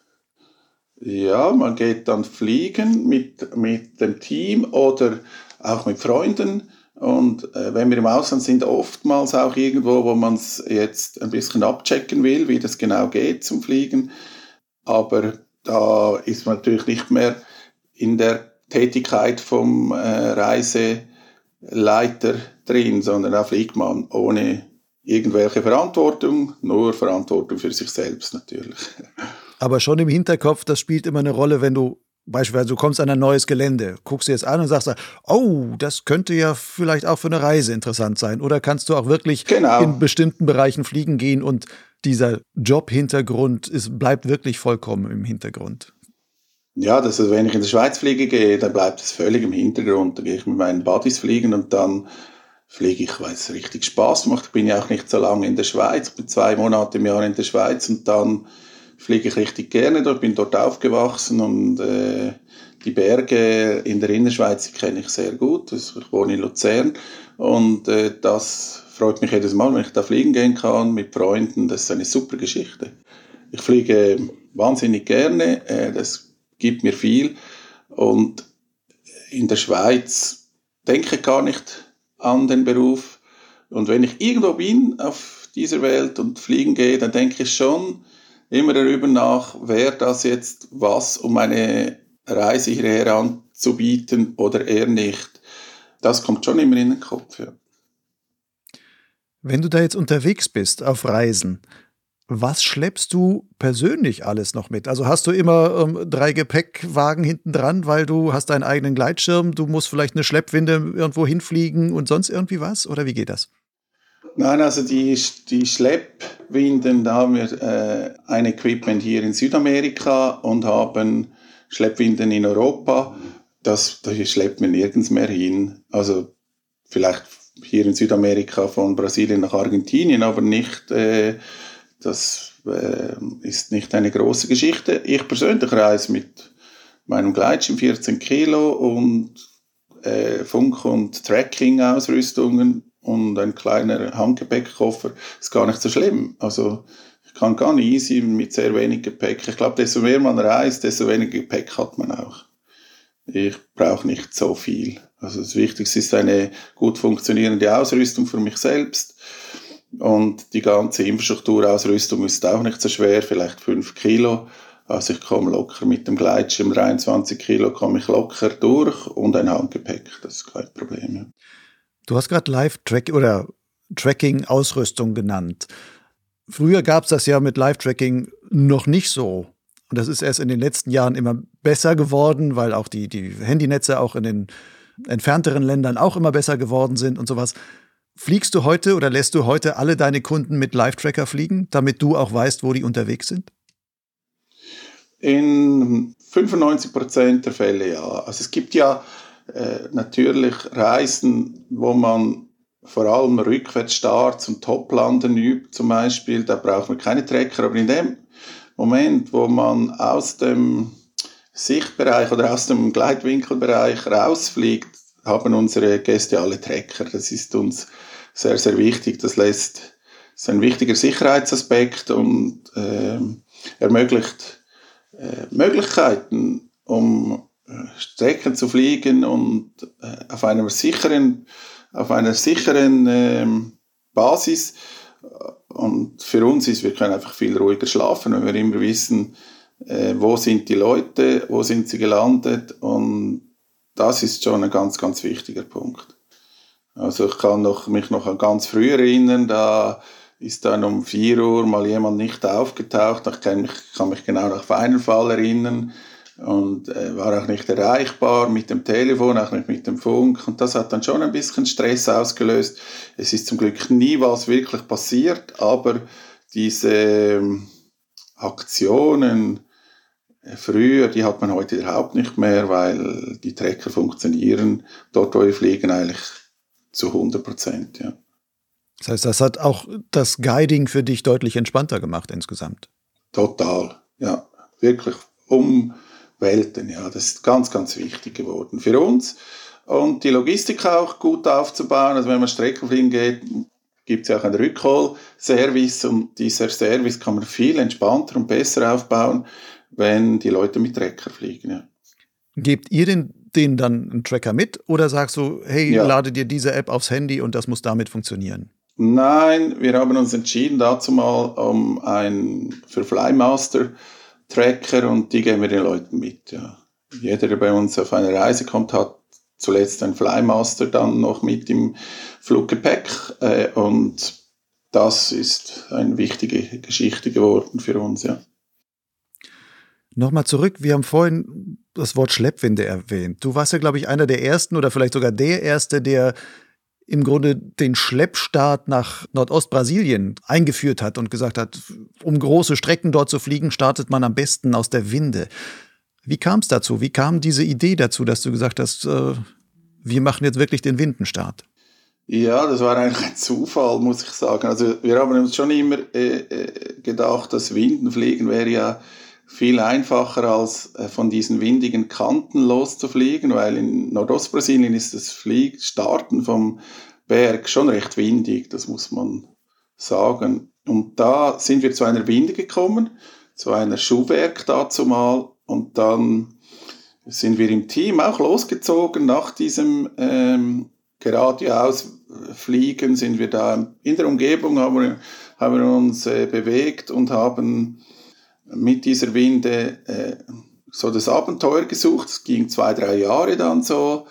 Ja, man geht dann fliegen mit dem Team oder auch mit Freunden und wenn wir im Ausland sind, oftmals auch irgendwo, wo man es jetzt ein bisschen abchecken will, wie das genau geht zum Fliegen, aber da ist man natürlich nicht mehr in der Tätigkeit vom Reiseleiter drin, sondern da fliegt man ohne irgendwelche Verantwortung, nur Verantwortung für sich selbst natürlich. Aber schon im Hinterkopf, das spielt immer eine Rolle, wenn du beispielsweise, du kommst an ein neues Gelände, guckst dir jetzt an und sagst, oh, das könnte ja vielleicht auch für eine Reise interessant sein. Oder kannst du auch wirklich in bestimmten Bereichen fliegen gehen und dieser Job-Hintergrund bleibt wirklich vollkommen im Hintergrund? Ja, das ist, wenn ich in die Schweiz fliege gehe, dann bleibt es völlig im Hintergrund. Da gehe ich mit meinen Buddies fliegen und dann fliege ich, weil es richtig Spaß macht. Ich bin ja auch nicht so lange in der Schweiz, bin 2 Monate im Jahr in der Schweiz und dann fliege ich richtig gerne dort, bin dort aufgewachsen und die Berge in der Innerschweiz kenne ich sehr gut. Ich wohne in Luzern und das freut mich jedes Mal, wenn ich da fliegen gehen kann mit Freunden. Das ist eine super Geschichte. Ich fliege wahnsinnig gerne, das gibt mir viel und in der Schweiz denke ich gar nicht an den Beruf und wenn ich irgendwo bin auf dieser Welt und fliegen gehe, dann denke ich schon immer darüber nach, wäre das jetzt was, um eine Reise hierher anzubieten oder eher nicht. Das kommt schon immer in den Kopf. Ja. Wenn du da jetzt unterwegs bist auf Reisen, was schleppst du persönlich alles noch mit? Also hast du immer 3 Gepäckwagen hinten dran, weil du hast deinen eigenen Gleitschirm, du musst vielleicht eine Schleppwinde irgendwo hinfliegen und sonst irgendwie was? Oder wie geht das? Nein, also die Schleppwinden, da haben wir ein Equipment hier in Südamerika und haben Schleppwinden in Europa. Das schleppt man nirgends mehr hin. Also vielleicht hier in Südamerika von Brasilien nach Argentinien, aber nicht... Das ist nicht eine große Geschichte. Ich persönlich reise mit meinem Gleitschirm 14 Kilo und Funk- und Tracking-Ausrüstungen und ein kleiner Handgepäckkoffer. Ist gar nicht so schlimm. Also ich kann ganz easy mit sehr wenig Gepäck. Ich glaube, desto mehr man reist, desto weniger Gepäck hat man auch. Ich brauche nicht so viel. Also das Wichtigste ist eine gut funktionierende Ausrüstung für mich selbst. Und die ganze Infrastrukturausrüstung ist auch nicht so schwer, vielleicht 5 Kilo. Also ich komme locker mit dem Gleitschirm, 23 Kilo komme ich locker durch und ein Handgepäck, das ist kein Problem. Ja. Du hast gerade Live-Tracking oder Tracking-Ausrüstung genannt. Früher gab es das ja mit Live-Tracking noch nicht so. Und das ist erst in den letzten Jahren immer besser geworden, weil auch die Handynetze auch in den entfernteren Ländern auch immer besser geworden sind und sowas. Fliegst du heute oder lässt du heute alle deine Kunden mit Live-Tracker fliegen, damit du auch weißt, wo die unterwegs sind? In 95% der Fälle ja. Also es gibt ja natürlich Reisen, wo man vor allem Rückwärtsstarts und Toplanden übt zum Beispiel. Da braucht man keine Tracker. Aber in dem Moment, wo man aus dem Sichtbereich oder aus dem Gleitwinkelbereich rausfliegt, haben unsere Gäste alle Tracker. Das ist uns sehr, sehr wichtig. Das ist ein wichtiger Sicherheitsaspekt und ermöglicht Möglichkeiten, um Strecken zu fliegen und auf einer sicheren Basis. Und für uns ist, wir können einfach viel ruhiger schlafen, wenn wir immer wissen, wo sind die Leute, wo sind sie gelandet, und das ist schon ein ganz, ganz wichtiger Punkt. Also ich kann mich noch an ganz früh erinnern, da ist dann um 4 Uhr mal jemand nicht aufgetaucht. Ich kann mich genau nach Weinfall erinnern und war auch nicht erreichbar mit dem Telefon, auch nicht mit dem Funk. Und das hat dann schon ein bisschen Stress ausgelöst. Es ist zum Glück nie was wirklich passiert, aber diese Aktionen früher, die hat man heute überhaupt nicht mehr, weil die Tracker funktionieren dort, wo wir fliegen, eigentlich zu 100%. Ja. Das heißt, das hat auch das Guiding für dich deutlich entspannter gemacht insgesamt. Total, ja. Wirklich um Welten, ja. Das ist ganz, ganz wichtig geworden für uns. Und die Logistik auch gut aufzubauen. Also wenn man Strecken fliegen geht, gibt es ja auch einen Rückholservice. Und dieser Service kann man viel entspannter und besser aufbauen, wenn die Leute mit Tracker fliegen, ja. Gebt ihr denen dann einen Tracker mit? Oder sagst du, hey, ja, lade dir diese App aufs Handy und das muss damit funktionieren? Nein, wir haben uns entschieden dazu mal um einen für Flymaster Tracker, und die geben wir den Leuten mit. Ja. Jeder, der bei uns auf eine Reise kommt, hat zuletzt einen Flymaster dann noch mit im Fluggepäck, und das ist eine wichtige Geschichte geworden für uns. Ja. Nochmal zurück, wir haben vorhin das Wort Schleppwinde erwähnt. Du warst ja, glaube ich, einer der Ersten oder vielleicht sogar der Erste, der im Grunde den Schleppstart nach Nordostbrasilien eingeführt hat und gesagt hat, um große Strecken dort zu fliegen, startet man am besten aus der Winde. Wie kam es dazu? Wie kam diese Idee dazu, dass du gesagt hast, wir machen jetzt wirklich den Windenstart? Ja, das war eigentlich ein Zufall, muss ich sagen. Also wir haben uns schon immer gedacht, das Windenfliegen wäre ja viel einfacher als von diesen windigen Kanten loszufliegen, weil in Nordostbrasilien ist das Starten vom Berg schon recht windig, das muss man sagen. Und da sind wir zu einer Winde gekommen, zu einer Schuhwerk dazumal, und dann sind wir im Team auch losgezogen nach diesem geradeausfliegen, sind wir da in der Umgebung, haben wir uns bewegt und haben mit dieser Winde so das Abenteuer gesucht. Es ging 2-3 Jahre dann so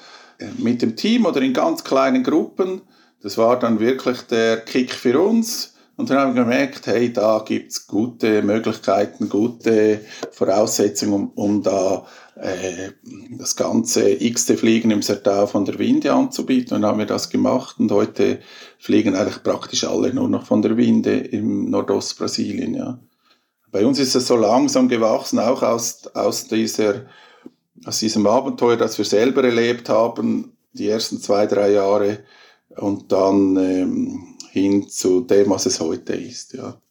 mit dem Team oder in ganz kleinen Gruppen. Das war dann wirklich der Kick für uns. Und dann haben wir gemerkt, hey, da gibt es gute Möglichkeiten, gute Voraussetzungen, um da das ganze x-te Fliegen im Sertão von der Winde anzubieten. Und dann haben wir das gemacht. Und heute fliegen eigentlich praktisch alle nur noch von der Winde im Nordostbrasilien, ja. Bei uns ist es so langsam gewachsen, auch aus diesem Abenteuer, das wir selber erlebt haben, die ersten 2-3 Jahre, und dann hin zu dem, was es heute ist. Ja.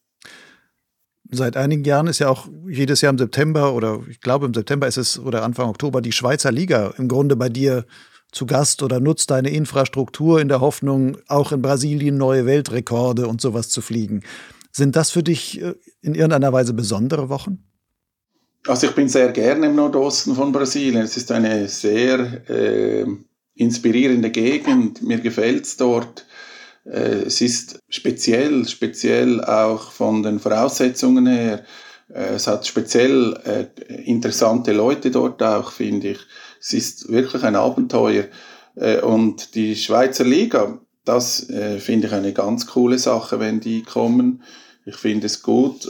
Seit einigen Jahren ist ja auch jedes Jahr im September, oder ich glaube im September ist es, oder Anfang Oktober, die Schweizer Liga im Grunde bei dir zu Gast oder nutzt deine Infrastruktur in der Hoffnung, auch in Brasilien neue Weltrekorde und sowas zu fliegen. Sind das für dich in irgendeiner Weise besondere Wochen? Also ich bin sehr gerne im Nordosten von Brasilien. Es ist eine sehr inspirierende Gegend. Mir gefällt es dort. Es ist speziell auch von den Voraussetzungen her. Es hat speziell interessante Leute dort auch, finde ich. Es ist wirklich ein Abenteuer. Und die Schweizer Liga, das finde ich eine ganz coole Sache, wenn die kommen. Ich finde es gut,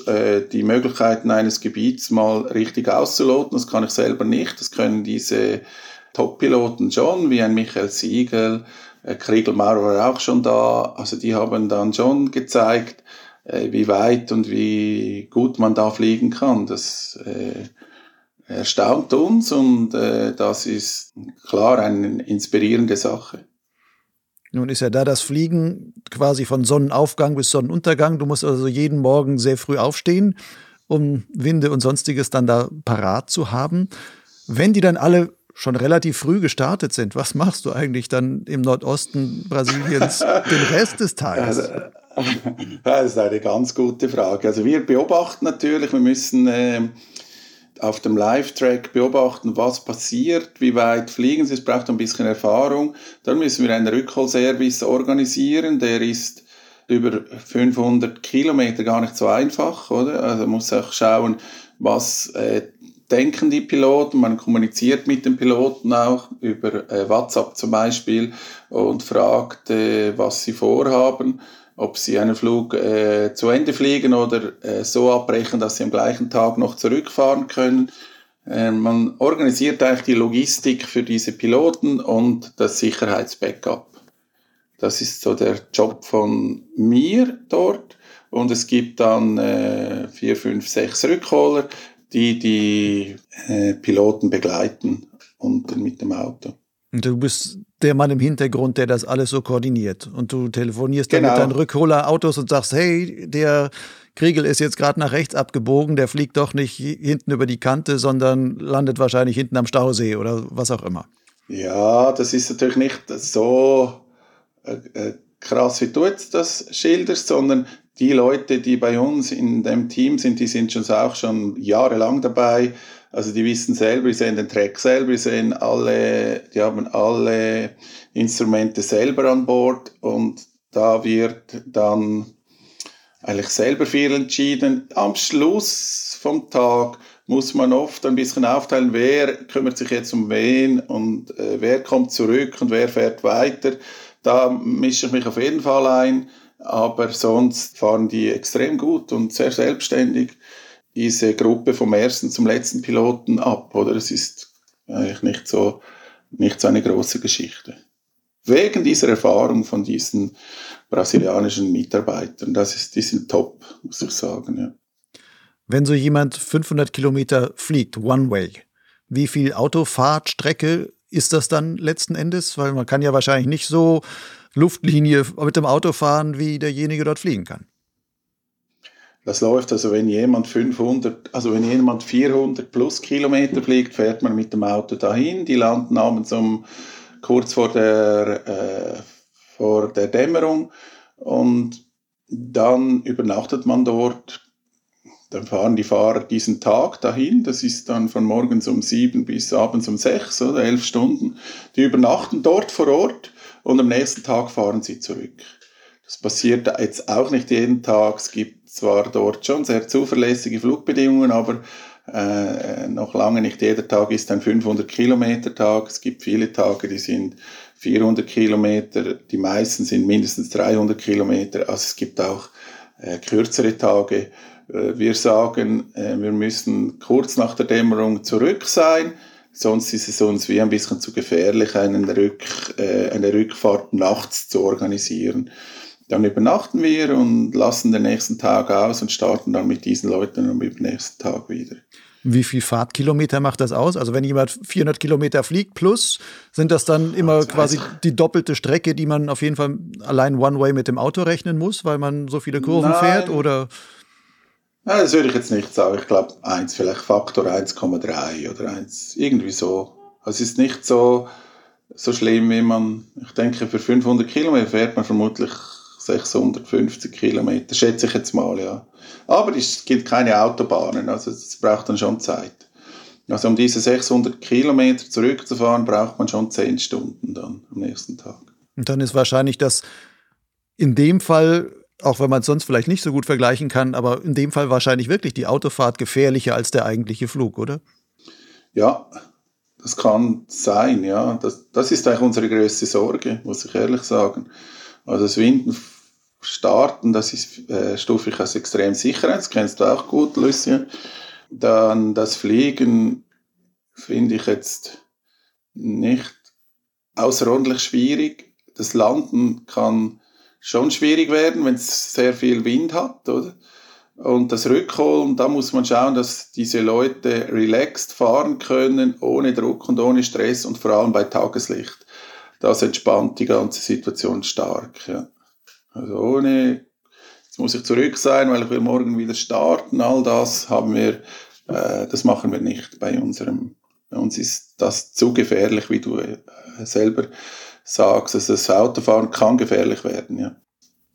die Möglichkeiten eines Gebiets mal richtig auszuloten. Das kann ich selber nicht. Das können diese Top-Piloten schon, wie ein Michael Siegel, Kriegelmauer war auch schon da. Also die haben dann schon gezeigt, wie weit und wie gut man da fliegen kann. Das erstaunt uns und das ist klar eine inspirierende Sache. Nun ist ja da das Fliegen quasi von Sonnenaufgang bis Sonnenuntergang. Du musst also jeden Morgen sehr früh aufstehen, um Winde und Sonstiges dann da parat zu haben. Wenn die dann alle schon relativ früh gestartet sind, was machst du eigentlich dann im Nordosten Brasiliens den Rest des Tages? Also, das ist eine ganz gute Frage. Also wir beobachten natürlich, wir müssen auf dem Live-Track beobachten, was passiert, wie weit fliegen sie, es braucht ein bisschen Erfahrung. Dann müssen wir einen Rückholservice organisieren, der ist über 500 Kilometer gar nicht so einfach, oder? Also man muss auch schauen, was denken die Piloten, man kommuniziert mit den Piloten auch über WhatsApp zum Beispiel und fragt, was sie vorhaben, ob sie einen Flug zu Ende fliegen oder so abbrechen, dass sie am gleichen Tag noch zurückfahren können. Man organisiert eigentlich die Logistik für diese Piloten und das Sicherheitsbackup. Das ist so der Job von mir dort. Und es gibt dann 4, 5, 6 Rückholer, die Piloten begleiten und dann mit dem Auto. Und du bist der Mann im Hintergrund, der das alles so koordiniert. Und du telefonierst dann mit deinen Rückholerautos und sagst, hey, der Kriegel ist jetzt gerade nach rechts abgebogen, der fliegt doch nicht hinten über die Kante, sondern landet wahrscheinlich hinten am Stausee oder was auch immer. Ja, das ist natürlich nicht so krass, wie du jetzt das schilderst, sondern die Leute, die bei uns in dem Team sind, die sind schon jahrelang dabei. Also die wissen selber, die sehen den Track selber, die haben alle Instrumente selber an Bord und da wird dann eigentlich selber viel entschieden. Am Schluss vom Tag muss man oft ein bisschen aufteilen, wer kümmert sich jetzt um wen und wer kommt zurück und wer fährt weiter. Da mische ich mich auf jeden Fall ein, aber sonst fahren die extrem gut und sehr selbstständig diese Gruppe vom ersten zum letzten Piloten ab, oder? Das ist eigentlich nicht so eine große Geschichte. Wegen dieser Erfahrung von diesen brasilianischen Mitarbeitern, die sind top, muss ich sagen, ja. Wenn so jemand 500 Kilometer fliegt, one way, wie viel Autofahrtstrecke ist das dann letzten Endes? Weil man kann ja wahrscheinlich nicht so Luftlinie mit dem Auto fahren, wie derjenige dort fliegen kann. Das läuft, also wenn jemand 400 plus Kilometer fliegt, fährt man mit dem Auto dahin. Die landen abends kurz vor der Dämmerung und dann übernachtet man dort. Dann fahren die Fahrer diesen Tag dahin. Das ist dann von morgens um 7 bis abends um 6 oder 11 Stunden. Die übernachten dort vor Ort und am nächsten Tag fahren sie zurück. Das passiert jetzt auch nicht jeden Tag. Es gibt zwar dort schon sehr zuverlässige Flugbedingungen, aber noch lange nicht jeder Tag ist ein 500-Kilometer-Tag. Es gibt viele Tage, die sind 400 Kilometer, die meisten sind mindestens 300 Kilometer. Also es gibt auch kürzere Tage. Wir sagen, wir müssen kurz nach der Dämmerung zurück sein, sonst ist es uns wie ein bisschen zu gefährlich, eine Rückfahrt nachts zu organisieren. Dann übernachten wir und lassen den nächsten Tag aus und starten dann mit diesen Leuten am nächsten Tag wieder. Wie viel Fahrtkilometer macht das aus? Also wenn jemand 400 Kilometer fliegt plus, sind das dann immer quasi die doppelte Strecke, die man auf jeden Fall allein One-Way mit dem Auto rechnen muss, weil man so viele Kurven fährt? Oder? Nein, das würde ich jetzt nicht sagen. Ich glaube, vielleicht Faktor 1,3 oder 1, irgendwie so. Also es ist nicht so schlimm, wie man, ich denke, für 500 Kilometer fährt man vermutlich 650 Kilometer, schätze ich jetzt mal, ja. Aber es gibt keine Autobahnen, also es braucht dann schon Zeit. Also um diese 600 Kilometer zurückzufahren, braucht man schon 10 Stunden dann am nächsten Tag. Und dann ist wahrscheinlich das in dem Fall, auch wenn man es sonst vielleicht nicht so gut vergleichen kann, aber in dem Fall wahrscheinlich wirklich die Autofahrt gefährlicher als der eigentliche Flug, oder? Ja, das kann sein, ja. Das ist eigentlich unsere grösste Sorge, muss ich ehrlich sagen. Also das Winden Start, und das ist stufig als extrem sicher, das kennst du auch gut, Lucian. Dann das Fliegen finde ich jetzt nicht außerordentlich schwierig. Das Landen kann schon schwierig werden, wenn es sehr viel Wind hat, oder? Und das Rückholen, da muss man schauen, dass diese Leute relaxed fahren können, ohne Druck und ohne Stress und vor allem bei Tageslicht. Das entspannt die ganze Situation stark. Ja. Also ohne, jetzt muss ich zurück sein, weil ich will morgen wieder starten, all das haben wir, das machen wir nicht bei unserem. Uns ist das zu gefährlich, wie du selber sagst. Also das Autofahren kann gefährlich werden, ja.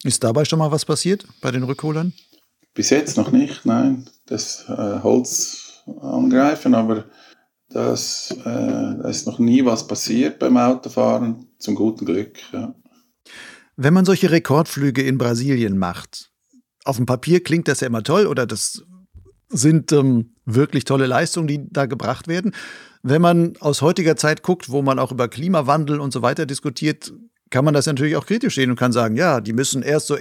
Ist dabei schon mal was passiert bei den Rückholern? Bis jetzt noch nicht, nein. Das Holz angreifen, aber da ist noch nie was passiert beim Autofahren, zum guten Glück. Ja. Wenn man solche Rekordflüge in Brasilien macht, auf dem Papier klingt das ja immer toll oder das sind wirklich tolle Leistungen, die da gebracht werden. Wenn man aus heutiger Zeit guckt, wo man auch über Klimawandel und so weiter diskutiert, kann man das natürlich auch kritisch sehen und kann sagen, ja, die müssen erst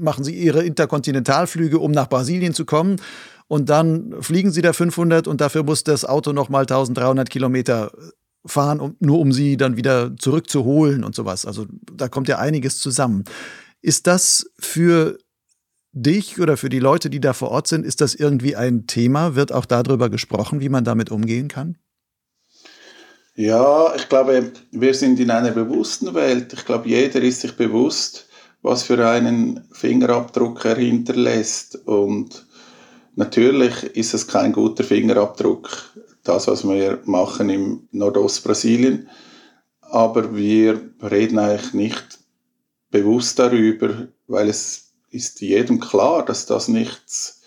machen sie ihre Interkontinentalflüge, um nach Brasilien zu kommen und dann fliegen sie da 500 und dafür muss das Auto nochmal 1300 Kilometer fahren, nur um sie dann wieder zurückzuholen und sowas. Also da kommt ja einiges zusammen. Ist das für dich oder für die Leute, die da vor Ort sind, ist das irgendwie ein Thema? Wird auch darüber gesprochen, wie man damit umgehen kann? Ja, ich glaube, wir sind in einer bewussten Welt. Ich glaube, jeder ist sich bewusst, was für einen Fingerabdruck er hinterlässt. Und natürlich ist es kein guter Fingerabdruck, das, was wir machen im Nordostbrasilien. Aber wir reden eigentlich nicht bewusst darüber, weil es ist jedem klar, dass das nichts,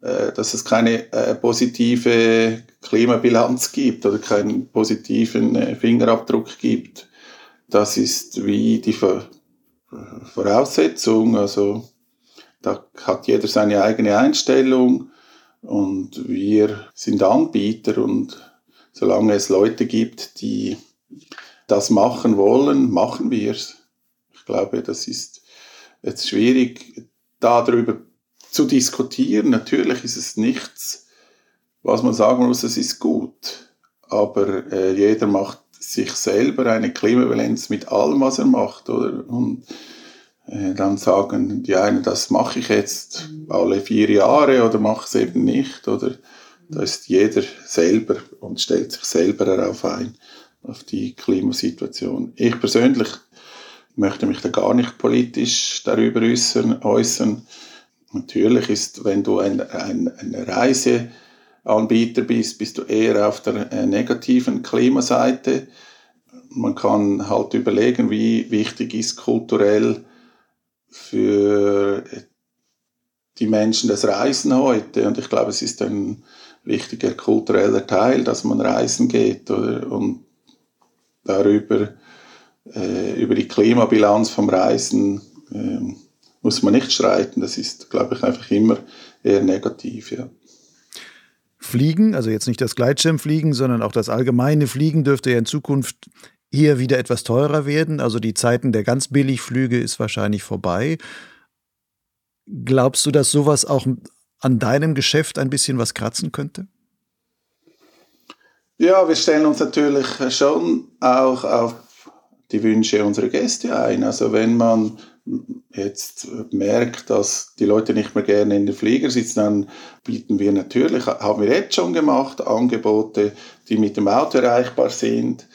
dass es keine positive Klimabilanz gibt oder keinen positiven Fingerabdruck gibt. Das ist wie die Voraussetzung, also da hat jeder seine eigene Einstellung und wir sind Anbieter und solange es Leute gibt, die das machen wollen, machen wir es. Ich glaube, das ist jetzt schwierig, darüber zu diskutieren. Natürlich ist es nichts, was man sagen muss, es ist gut, aber jeder macht sich selber eine Klimabilanz mit allem, was er macht, oder? Und dann sagen die einen, das mache ich jetzt alle 4 Jahre oder mache es eben nicht, oder? Da ist jeder selber und stellt sich selber darauf ein, auf die Klimasituation. Ich persönlich möchte mich da gar nicht politisch darüber äußern. Natürlich ist, wenn du ein Reiseanbieter bist, bist du eher auf der negativen Klimaseite. Man kann halt überlegen, wie wichtig ist kulturell für die Menschen das Reisen heute. Und ich glaube, es ist ein wichtiger kultureller Teil, dass man reisen geht, oder? Und darüber, über die Klimabilanz vom Reisen muss man nicht streiten. Das ist, glaube ich, einfach immer eher negativ, ja. Fliegen, also jetzt nicht das Gleitschirmfliegen, sondern auch das allgemeine Fliegen dürfte ja in Zukunft eher wieder etwas teurer werden. Also die Zeiten der ganz Billigflüge ist wahrscheinlich vorbei. Glaubst du, dass sowas auch an deinem Geschäft ein bisschen was kratzen könnte? Ja, wir stellen uns natürlich schon auch auf die Wünsche unserer Gäste ein. Also wenn man jetzt merkt, dass die Leute nicht mehr gerne in den Flieger sitzen, dann bieten wir natürlich, haben wir jetzt schon gemacht, Angebote, die mit dem Auto erreichbar sind.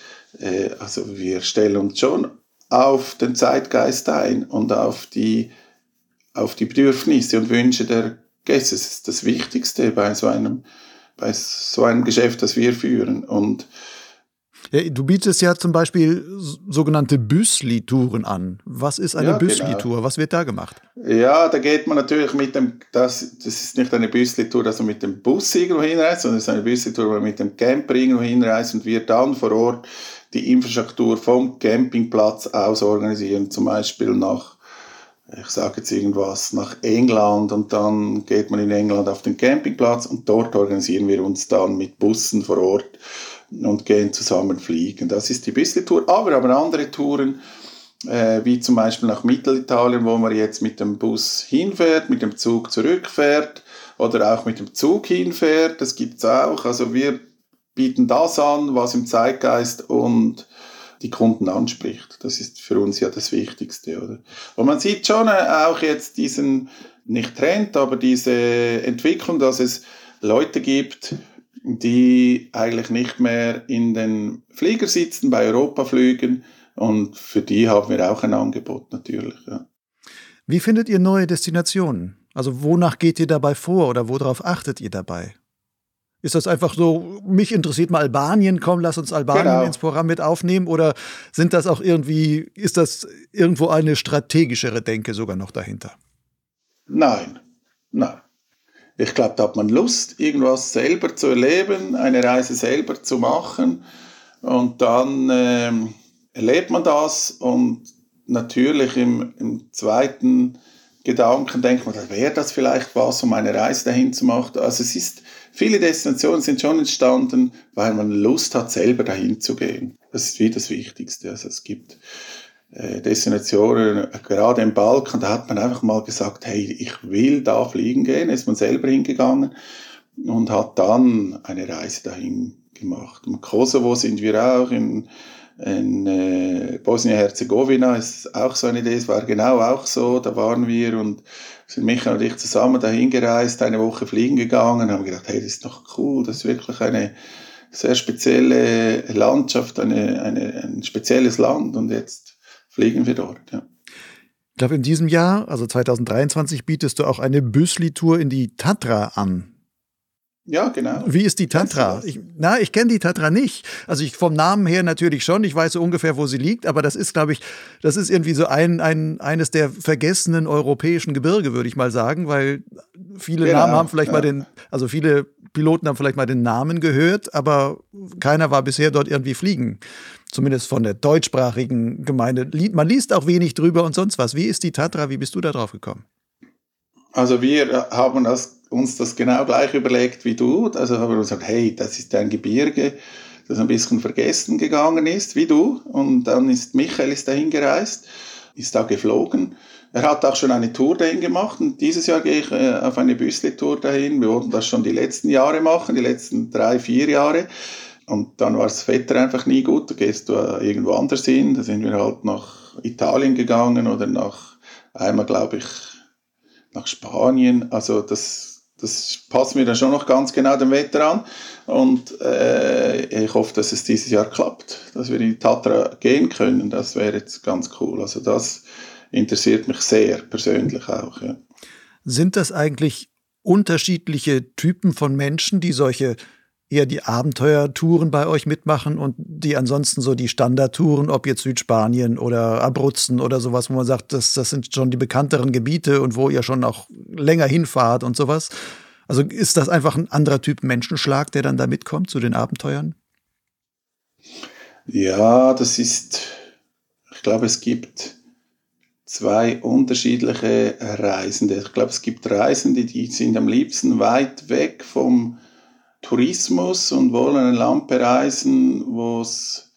Also wir stellen uns schon auf den Zeitgeist ein und auf die Bedürfnisse und Wünsche der Gäste. Das ist das Wichtigste bei so einem Geschäft, das wir führen. Und ja, du bietest ja zum Beispiel sogenannte Büsli-Touren an. Was ist eine Büsli-Tour? Genau. Was wird da gemacht? Ja, da geht man natürlich mit dem, das ist nicht eine Büsli-Tour, dass man mit dem Bus irgendwo hinreist, sondern es ist eine Büsli-Tour, wo man mit dem Camper irgendwo hinreist und wir dann vor Ort die Infrastruktur vom Campingplatz aus organisieren, zum Beispiel nach England und dann geht man in England auf den Campingplatz und dort organisieren wir uns dann mit Bussen vor Ort und gehen zusammen fliegen. Das ist die Büsli-Tour, aber andere Touren, wie zum Beispiel nach Mittelitalien, wo man jetzt mit dem Bus hinfährt, mit dem Zug zurückfährt oder auch mit dem Zug hinfährt, das gibt es auch. Also wir bieten das an, was im Zeitgeist und die Kunden anspricht. Das ist für uns ja das Wichtigste, oder? Und man sieht schon auch jetzt diesen, nicht Trend, aber diese Entwicklung, dass es Leute gibt, die eigentlich nicht mehr in den Flieger sitzen, bei Europaflügen, und für die haben wir auch ein Angebot natürlich. Ja. Wie findet ihr neue Destinationen? Also wonach geht ihr dabei vor oder worauf achtet ihr dabei? Ist das einfach so, mich interessiert mal Albanien, komm, lass uns Albanien ins Programm mit aufnehmen? Oder sind das auch irgendwie, ist das irgendwo eine strategischere Denke sogar noch dahinter? Nein. Ich glaube, da hat man Lust, irgendwas selber zu erleben, eine Reise selber zu machen. Und dann erlebt man das. Und natürlich im zweiten Gedanken denkt man, wäre das vielleicht was, um eine Reise dahin zu machen? Also es ist, viele Destinationen sind schon entstanden, weil man Lust hat, selber dahin zu gehen. Das ist wie das Wichtigste. Also es gibt Destinationen, gerade im Balkan, da hat man einfach mal gesagt, hey, ich will da fliegen gehen, ist man selber hingegangen und hat dann eine Reise dahin gemacht. Im Kosovo sind wir auch, in Bosnien-Herzegowina ist auch so eine Idee, es war genau auch so, da waren wir und sind Michael und ich zusammen dahin gereist, eine Woche fliegen gegangen, haben gedacht, hey, das ist doch cool, das ist wirklich eine sehr spezielle Landschaft, ein spezielles Land, und jetzt fliegen wir dort, ja. Ich glaube, in diesem Jahr, also 2023, bietest du auch eine Büsli-Tour in die Tatra an. Ja, genau. Wie ist die Tatra? Ich kenne die Tatra nicht. Also ich vom Namen her natürlich schon. Ich weiß so ungefähr, wo sie liegt. Aber das ist, glaube ich, das ist irgendwie so eines der vergessenen europäischen Gebirge, würde ich mal sagen, weil viele Namen haben vielleicht mal also viele Piloten haben vielleicht mal den Namen gehört, aber keiner war bisher dort irgendwie fliegen. Zumindest von der deutschsprachigen Gemeinde. Man liest auch wenig drüber und sonst was. Wie ist die Tatra? Wie bist du da drauf gekommen? Also wir haben uns das genau gleich überlegt wie du. Also haben wir gesagt, hey, das ist ein Gebirge, das ein bisschen vergessen gegangen ist, wie du. Und dann ist Michael dahin gereist, ist da geflogen. Er hat auch schon eine Tour dahin gemacht und dieses Jahr gehe ich auf eine Büsli-Tour dahin. Wir wollten das schon die letzten Jahre machen, die letzten 3-4 Jahre. Und dann war das Wetter einfach nie gut, da gehst du irgendwo anders hin. Da sind wir halt nach Italien gegangen oder nach Spanien. Also das passt mir dann schon noch ganz genau dem Wetter an. Und ich hoffe, dass es dieses Jahr klappt, dass wir in die Tatra gehen können. Das wäre jetzt ganz cool. Also das interessiert mich sehr, persönlich auch. Ja. Sind das eigentlich unterschiedliche Typen von Menschen, die solche eher die Abenteuertouren bei euch mitmachen und die ansonsten so die Standardtouren, ob jetzt Südspanien oder Abruzzen oder sowas, wo man sagt, das sind schon die bekannteren Gebiete und wo ihr schon auch länger hinfahrt und sowas. Also ist das einfach ein anderer Typ Menschenschlag, der dann da mitkommt zu den Abenteuern? Ja, ich glaube, es gibt zwei unterschiedliche Reisende. Ich glaube, es gibt Reisende, die sind am liebsten weit weg vom Tourismus und wollen ein Land bereisen, wo es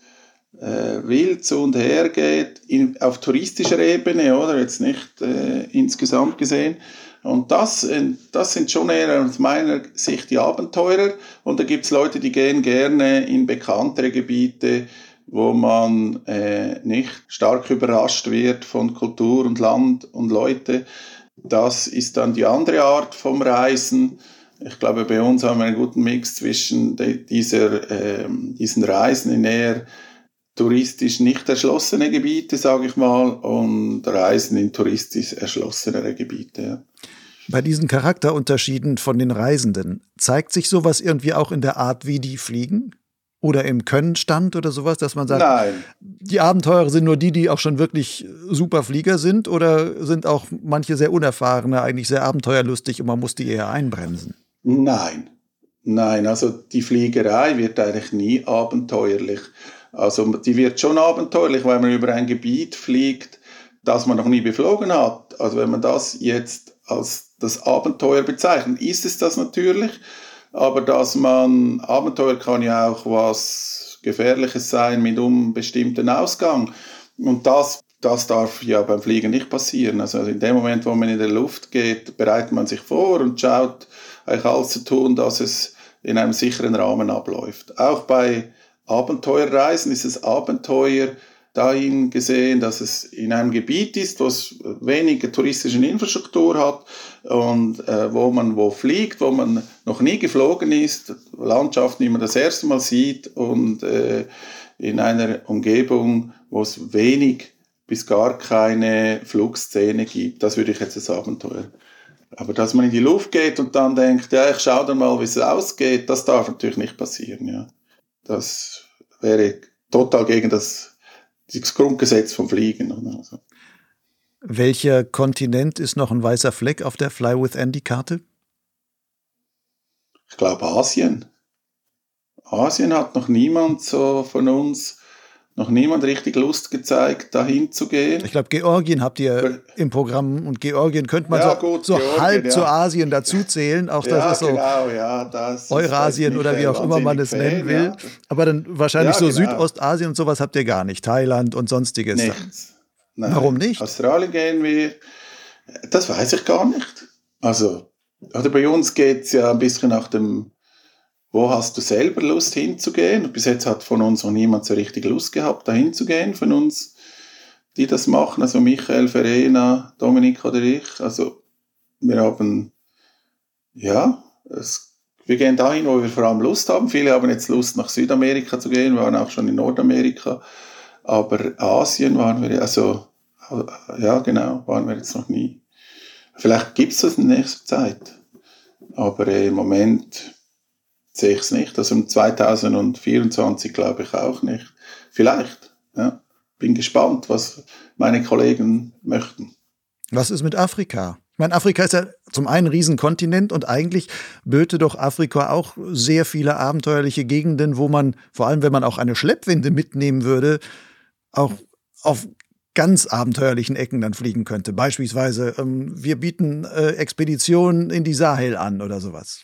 wild zu und her geht, auf touristischer Ebene, oder jetzt nicht insgesamt gesehen. Und das sind schon eher aus meiner Sicht die Abenteurer. Und da gibt es Leute, die gehen gerne in bekanntere Gebiete, wo man nicht stark überrascht wird von Kultur und Land und Leute. Das ist dann die andere Art vom Reisen. Ich glaube, bei uns haben wir einen guten Mix zwischen diesen Reisen in eher touristisch nicht erschlossene Gebiete, sage ich mal, und Reisen in touristisch erschlossenere Gebiete. Ja. Bei diesen Charakterunterschieden von den Reisenden, zeigt sich sowas irgendwie auch in der Art, wie die fliegen? Oder im Könnenstand oder sowas, dass man sagt, nein, die Abenteurer sind nur die auch schon wirklich super Flieger sind, oder sind auch manche sehr unerfahrene, eigentlich sehr abenteuerlustig und man muss die eher einbremsen? Nein, also die Fliegerei wird eigentlich nie abenteuerlich. Also die wird schon abenteuerlich, weil man über ein Gebiet fliegt, das man noch nie beflogen hat. Also wenn man das jetzt als das Abenteuer bezeichnet, ist es das natürlich. Aber Abenteuer kann ja auch was Gefährliches sein mit unbestimmten Ausgang. Und das das darf ja beim Fliegen nicht passieren. Also in dem Moment, wo man in der Luft geht, bereitet man sich vor und schaut, eigentlich alles zu tun, dass es in einem sicheren Rahmen abläuft. Auch bei Abenteuerreisen ist es Abenteuer dahin gesehen, dass es in einem Gebiet ist, was weniger touristische Infrastruktur hat und wo man fliegt, wo man noch nie geflogen ist, Landschaften, die man das erste Mal sieht und in einer Umgebung, wo es wenig bis gar keine Flugszene gibt. Das würde ich jetzt als Abenteuer. Aber dass man in die Luft geht und dann denkt, ja, ich schaue dann mal, wie es ausgeht, das darf natürlich nicht passieren. Ja. Das wäre total gegen das Grundgesetz vom Fliegen. Also. Welcher Kontinent ist noch ein weißer Fleck auf der Fly with Andy-Karte? Ich glaube Asien. Asien hat noch niemand so von uns, noch niemand richtig Lust gezeigt, dahin zu gehen. Ich glaube, Georgien habt ihr im Programm und Georgien könnte man ja, Georgien, halb zu Asien dazu zählen. Auch das ist so das Eurasien ist oder wie auch immer man es nennen will. Ja. Aber dann wahrscheinlich Südostasien und sowas habt ihr gar nicht. Thailand und sonstiges. Nichts. Nein. Warum nicht? Australien gehen wir. Das weiß ich gar nicht. Also, oder bei uns geht es ja ein bisschen nach dem, wo hast du selber Lust hinzugehen? Bis jetzt hat von uns noch niemand so richtig Lust gehabt, da hinzugehen, von uns, die das machen. Also Michael, Verena, Dominik oder ich. Also wir haben, wir gehen dahin, wo wir vor allem Lust haben. Viele haben jetzt Lust, nach Südamerika zu gehen. Wir waren auch schon in Nordamerika. Aber Asien waren wir, waren wir jetzt noch nie. Vielleicht gibt es das in nächster Zeit. Aber im Moment sehe ich es nicht. Also um 2024 glaube ich auch nicht. Vielleicht. Ja. Bin gespannt, was meine Kollegen möchten. Was ist mit Afrika? Ich meine, Afrika ist ja zum einen ein Riesenkontinent und eigentlich böte doch Afrika auch sehr viele abenteuerliche Gegenden, wo man, vor allem wenn man auch eine Schleppwinde mitnehmen würde, auch auf ganz abenteuerlichen Ecken dann fliegen könnte. Beispielsweise, wir bieten Expeditionen in die Sahel an oder sowas.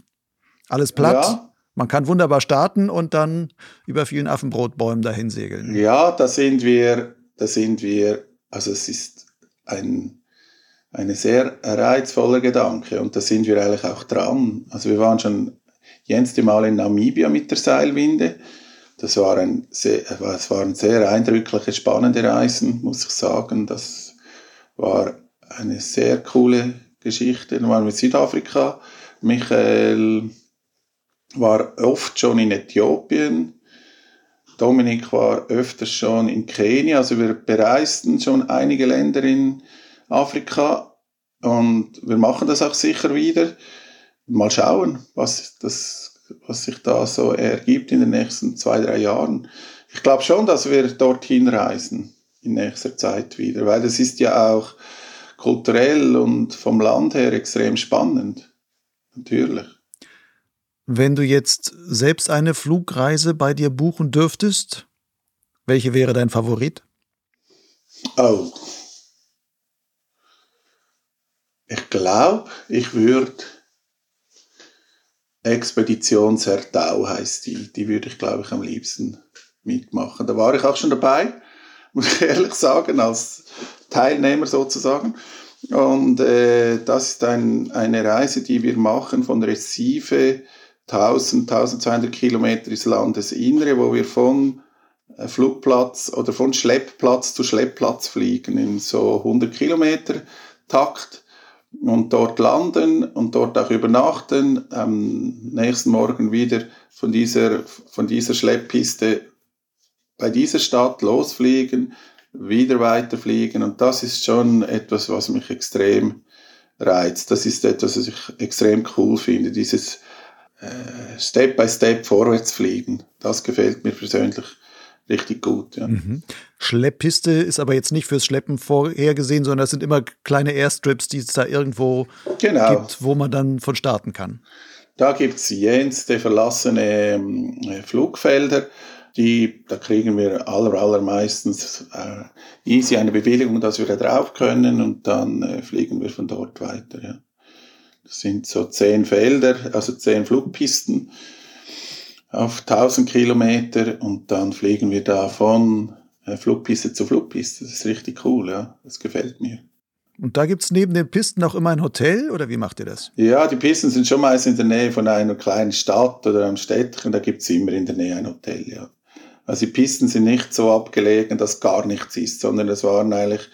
Alles platt. Ja. Man kann wunderbar starten und dann über vielen Affenbrotbäumen dahin segeln. Ja, da sind wir, also es ist eine sehr reizvoller Gedanke und da sind wir eigentlich auch dran. Also wir waren schon jenste Mal in Namibia mit der Seilwinde. Das waren sehr eindrückliche, spannende Reisen, muss ich sagen. Das war eine sehr coole Geschichte. Dann waren wir in Südafrika. Michael war oft schon in Äthiopien, Dominik war öfters schon in Kenia, also wir bereisten schon einige Länder in Afrika und wir machen das auch sicher wieder. Mal schauen, was sich da so ergibt in den nächsten 2-3 Jahren. Ich glaube schon, dass wir dorthin reisen in nächster Zeit wieder, weil das ist ja auch kulturell und vom Land her extrem spannend, natürlich. Wenn du jetzt selbst eine Flugreise bei dir buchen dürftest, welche wäre dein Favorit? Oh. Ich glaube, ich würde Expedition Sertão heisst die. Die würde ich, glaube ich, am liebsten mitmachen. Da war ich auch schon dabei, muss ich ehrlich sagen, als Teilnehmer sozusagen. Und das ist eine Reise, die wir machen von Recife 1200 Kilometer ins Landesinnere, wo wir von Flugplatz oder von Schleppplatz zu Schleppplatz fliegen in so 100 Kilometer Takt und dort landen und dort auch übernachten, am nächsten Morgen wieder von dieser Schlepppiste bei dieser Stadt losfliegen, wieder weiterfliegen und das ist schon etwas, was mich extrem reizt. Das ist etwas, was ich extrem cool finde, dieses Step by Step vorwärts fliegen. Das gefällt mir persönlich richtig gut. Ja. Mhm. Schlepppiste ist aber jetzt nicht fürs Schleppen vorhergesehen, sondern das sind immer kleine Airstrips, die es da irgendwo gibt, wo man dann von starten kann. Da gibt es jenste verlassene Flugfelder, da kriegen wir allermeistens easy eine Bewilligung, dass wir da drauf können und dann fliegen wir von dort weiter, ja. Das sind so 10 Felder, also 10 Flugpisten auf 1000 Kilometer und dann fliegen wir da von Flugpiste zu Flugpiste. Das ist richtig cool, ja. Das gefällt mir. Und da gibt es neben den Pisten auch immer ein Hotel, oder wie macht ihr das? Ja, die Pisten sind schon meist in der Nähe von einer kleinen Stadt oder einem Städtchen, da gibt es immer in der Nähe ein Hotel, ja. Also die Pisten sind nicht so abgelegen, dass gar nichts ist, sondern es waren eigentlich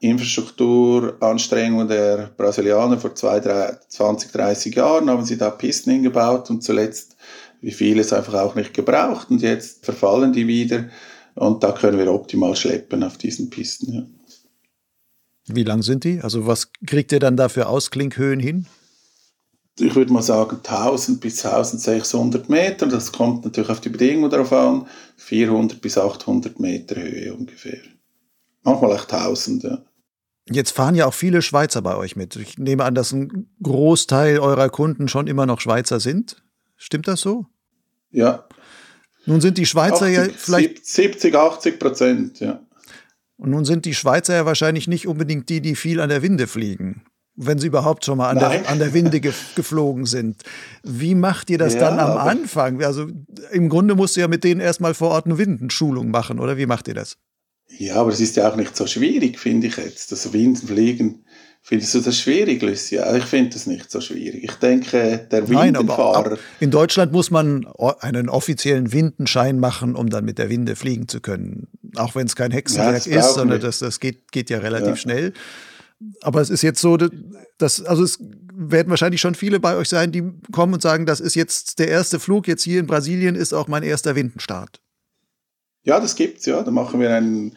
Infrastrukturanstrengungen der Brasilianer vor 20, 30 Jahren, haben sie da Pisten hingebaut und zuletzt, wie viele es einfach auch nicht gebraucht und jetzt verfallen die wieder und da können wir optimal schleppen auf diesen Pisten, ja. Wie lang sind die? Also was kriegt ihr dann da für Ausklinkhöhen hin? Ich würde mal sagen 1000 bis 1600 Meter. Das kommt natürlich auf die Bedingungen darauf an. 400 bis 800 Meter Höhe ungefähr. Manchmal auch 1000, ja. Jetzt fahren ja auch viele Schweizer bei euch mit. Ich nehme an, dass ein Großteil eurer Kunden schon immer noch Schweizer sind. Stimmt das so? Ja. Nun sind die Schweizer 80, ja vielleicht... 70-80%, ja. Und nun sind die Schweizer ja wahrscheinlich nicht unbedingt die viel an der Winde fliegen, wenn sie überhaupt schon mal an der Winde geflogen sind. Wie macht ihr das dann am Anfang? Also im Grunde musst du ja mit denen erstmal vor Ort eine Windenschulung machen, oder wie macht ihr das? Ja, aber es ist ja auch nicht so schwierig, finde ich jetzt. Das Windenfliegen, findest du das schwierig, Lucian? Ich finde das nicht so schwierig. Ich denke, der Windenfahrer... Nein, in Deutschland muss man einen offiziellen Windenschein machen, um dann mit der Winde fliegen zu können. Auch wenn es kein Hexenwerk ist, sondern das geht ja relativ schnell. Aber es ist jetzt so, es werden wahrscheinlich schon viele bei euch sein, die kommen und sagen, das ist jetzt der erste Flug, jetzt hier in Brasilien ist auch mein erster Windenstart. Ja, das gibt's, ja. Da machen wir eine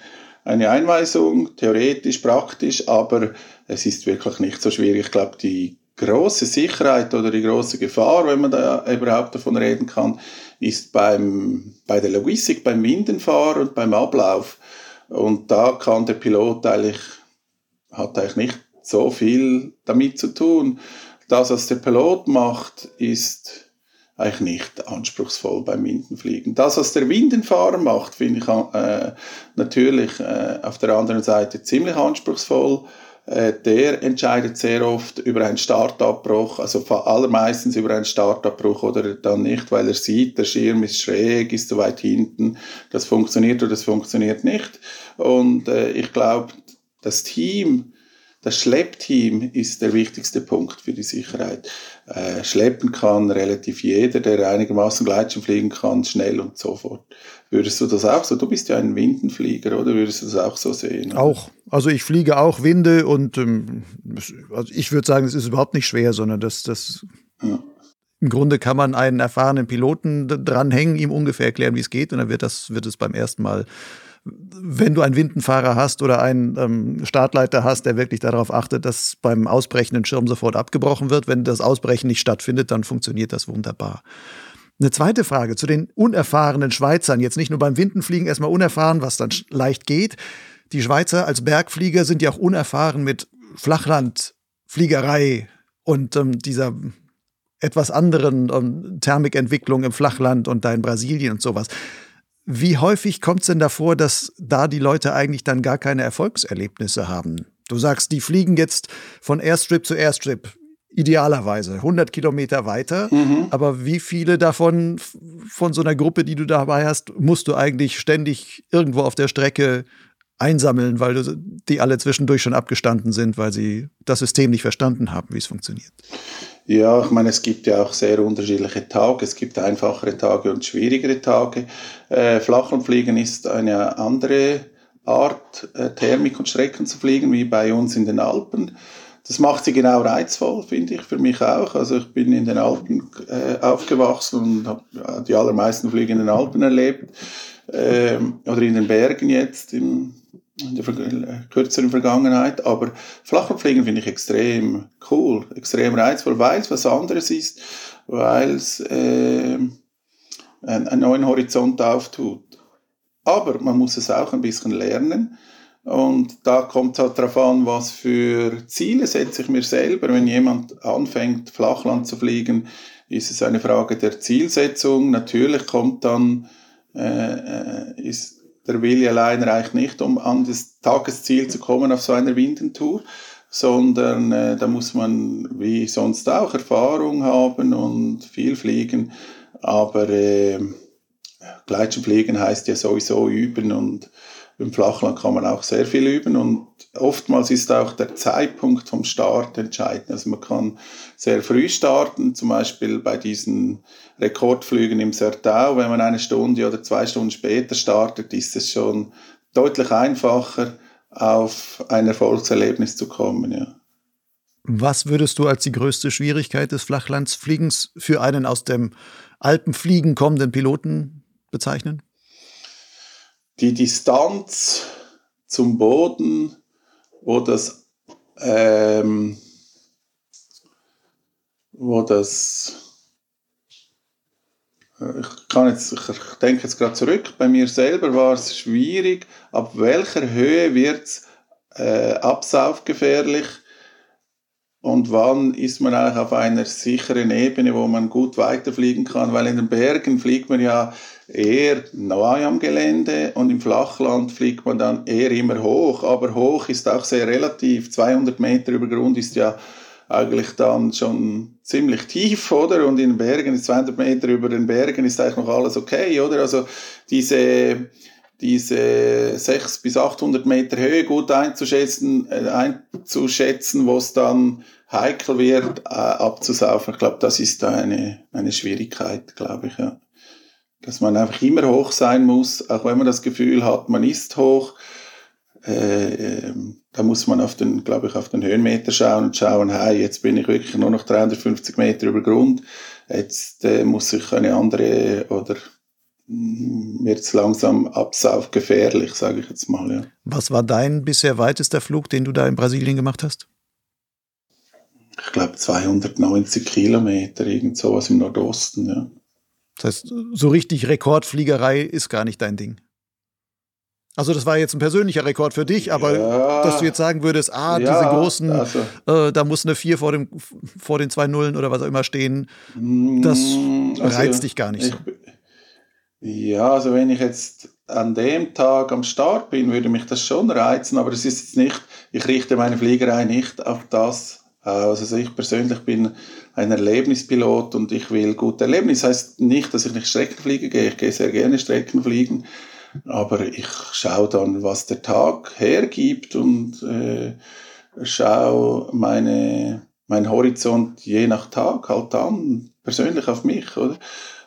Einweisung, theoretisch, praktisch, aber es ist wirklich nicht so schwierig. Ich glaube, die große Sicherheit oder die große Gefahr, wenn man da überhaupt davon reden kann, ist bei der Logistik, beim Windenfahren und beim Ablauf. Und da kann der Pilot hat eigentlich nicht so viel damit zu tun. Das, was der Pilot macht, ist eigentlich nicht anspruchsvoll beim Windenfliegen. Das, was der Windenfahrer macht, finde ich natürlich auf der anderen Seite ziemlich anspruchsvoll. Der entscheidet sehr oft über einen Startabbruch, also allermeistens über einen Startabbruch oder dann nicht, weil er sieht, der Schirm ist schräg, ist zu weit hinten, das funktioniert oder das funktioniert nicht. Und ich glaube, das Team, das Schleppteam ist der wichtigste Punkt für die Sicherheit. Schleppen kann relativ jeder, der einigermaßen Gleitschirm fliegen kann, schnell und sofort. Würdest du das auch so? Du bist ja ein Windenflieger, oder? Würdest du das auch so sehen? Oder? Auch. Also ich fliege auch Winde und also ich würde sagen, es ist überhaupt nicht schwer, sondern im Grunde kann man einen erfahrenen Piloten dranhängen, ihm ungefähr erklären, wie es geht und dann wird es beim ersten Mal, wenn du einen Windenfahrer hast oder einen Startleiter hast, der wirklich darauf achtet, dass beim Ausbrechen ein Schirm sofort abgebrochen wird. Wenn das Ausbrechen nicht stattfindet, dann funktioniert das wunderbar. Eine zweite Frage zu den unerfahrenen Schweizern. Jetzt nicht nur beim Windenfliegen erstmal unerfahren, was dann leicht geht. Die Schweizer als Bergflieger sind ja auch unerfahren mit Flachlandfliegerei und dieser etwas anderen Thermikentwicklung im Flachland und da in Brasilien und sowas. Wie häufig kommt es denn davor, dass da die Leute eigentlich dann gar keine Erfolgserlebnisse haben? Du sagst, die fliegen jetzt von Airstrip zu Airstrip, idealerweise 100 Kilometer weiter. Mhm. Aber wie viele davon, von so einer Gruppe, die du dabei hast, musst du eigentlich ständig irgendwo auf der Strecke einsammeln, weil die alle zwischendurch schon abgestanden sind, weil sie das System nicht verstanden haben, wie es funktioniert? Ja, ich meine, es gibt ja auch sehr unterschiedliche Tage. Es gibt einfachere Tage und schwierigere Tage. Flachlandfliegen ist eine andere Art, Thermik und Strecken zu fliegen, wie bei uns in den Alpen. Das macht sie genau reizvoll, finde ich, für mich auch. Also ich bin in den Alpen aufgewachsen und habe die allermeisten Flüge in den Alpen erlebt. Oder in den Bergen jetzt in der kürzeren Vergangenheit, aber Flachlandfliegen finde ich extrem cool, extrem reizvoll, weil es was anderes ist, weil es einen neuen Horizont auftut. Aber man muss es auch ein bisschen lernen und da kommt es halt darauf an, was für Ziele setze ich mir selber. Wenn jemand anfängt, Flachland zu fliegen, ist es eine Frage der Zielsetzung. Natürlich kommt dann der Wille allein reicht nicht, um an das Tagesziel zu kommen auf so einer Windentour, sondern da muss man wie sonst auch Erfahrung haben und viel fliegen, aber Gleitschirmfliegen heißt ja sowieso üben und Im Flachland kann man auch sehr viel üben und oftmals ist auch der Zeitpunkt vom Start entscheidend. Also man kann sehr früh starten, zum Beispiel bei diesen Rekordflügen im Sertão. Wenn man 1 Stunde oder 2 Stunden später startet, ist es schon deutlich einfacher, auf ein Erfolgserlebnis zu kommen, ja. Was würdest du als die größte Schwierigkeit des Flachlandsfliegens für einen aus dem Alpenfliegen kommenden Piloten bezeichnen? Die Distanz zum Boden, ich denke jetzt gerade zurück, bei mir selber war es schwierig, ab welcher Höhe wird es absaufgefährlich und wann ist man eigentlich auf einer sicheren Ebene, wo man gut weiterfliegen kann, weil in den Bergen fliegt man ja eher nahe am Gelände und im Flachland fliegt man dann eher immer hoch, aber hoch ist auch sehr relativ, 200 Meter über Grund ist ja eigentlich dann schon ziemlich tief, oder? Und in den Bergen, 200 Meter über den Bergen ist eigentlich noch alles okay, oder? Also diese 600 bis 800 Meter Höhe gut einzuschätzen, wo es dann heikel wird, abzusaufen. Ich glaube, das ist eine Schwierigkeit, glaube ich, ja. Dass man einfach immer hoch sein muss, auch wenn man das Gefühl hat, man ist hoch. Da muss man auf den Höhenmeter schauen und schauen, hey, jetzt bin ich wirklich nur noch 350 Meter über Grund, jetzt muss ich eine andere, oder wird es langsam absaufgefährlich, sage ich jetzt mal. Ja. Was war dein bisher weitester Flug, den du da in Brasilien gemacht hast? Ich glaube 290 Kilometer, irgend sowas im Nordosten, ja. Das heißt, so richtig Rekordfliegerei ist gar nicht dein Ding. Also das war jetzt ein persönlicher Rekord für dich, aber ja, dass du jetzt sagen würdest, diese großen, also, da muss eine 4 vor den 2 Nullen oder was auch immer stehen, das reizt dich gar nicht so. Ja, also wenn ich jetzt an dem Tag am Start bin, würde mich das schon reizen, aber es ist jetzt nicht, ich richte meine Fliegerei nicht auf das aus. Also ich persönlich bin ein Erlebnispilot und ich will gute Erlebnisse. Das heißt nicht, dass ich nicht Streckenfliegen gehe, ich gehe sehr gerne Streckenfliegen. Aber ich schaue dann, was der Tag hergibt und schaue meinen Horizont je nach Tag halt an, persönlich auf mich, oder?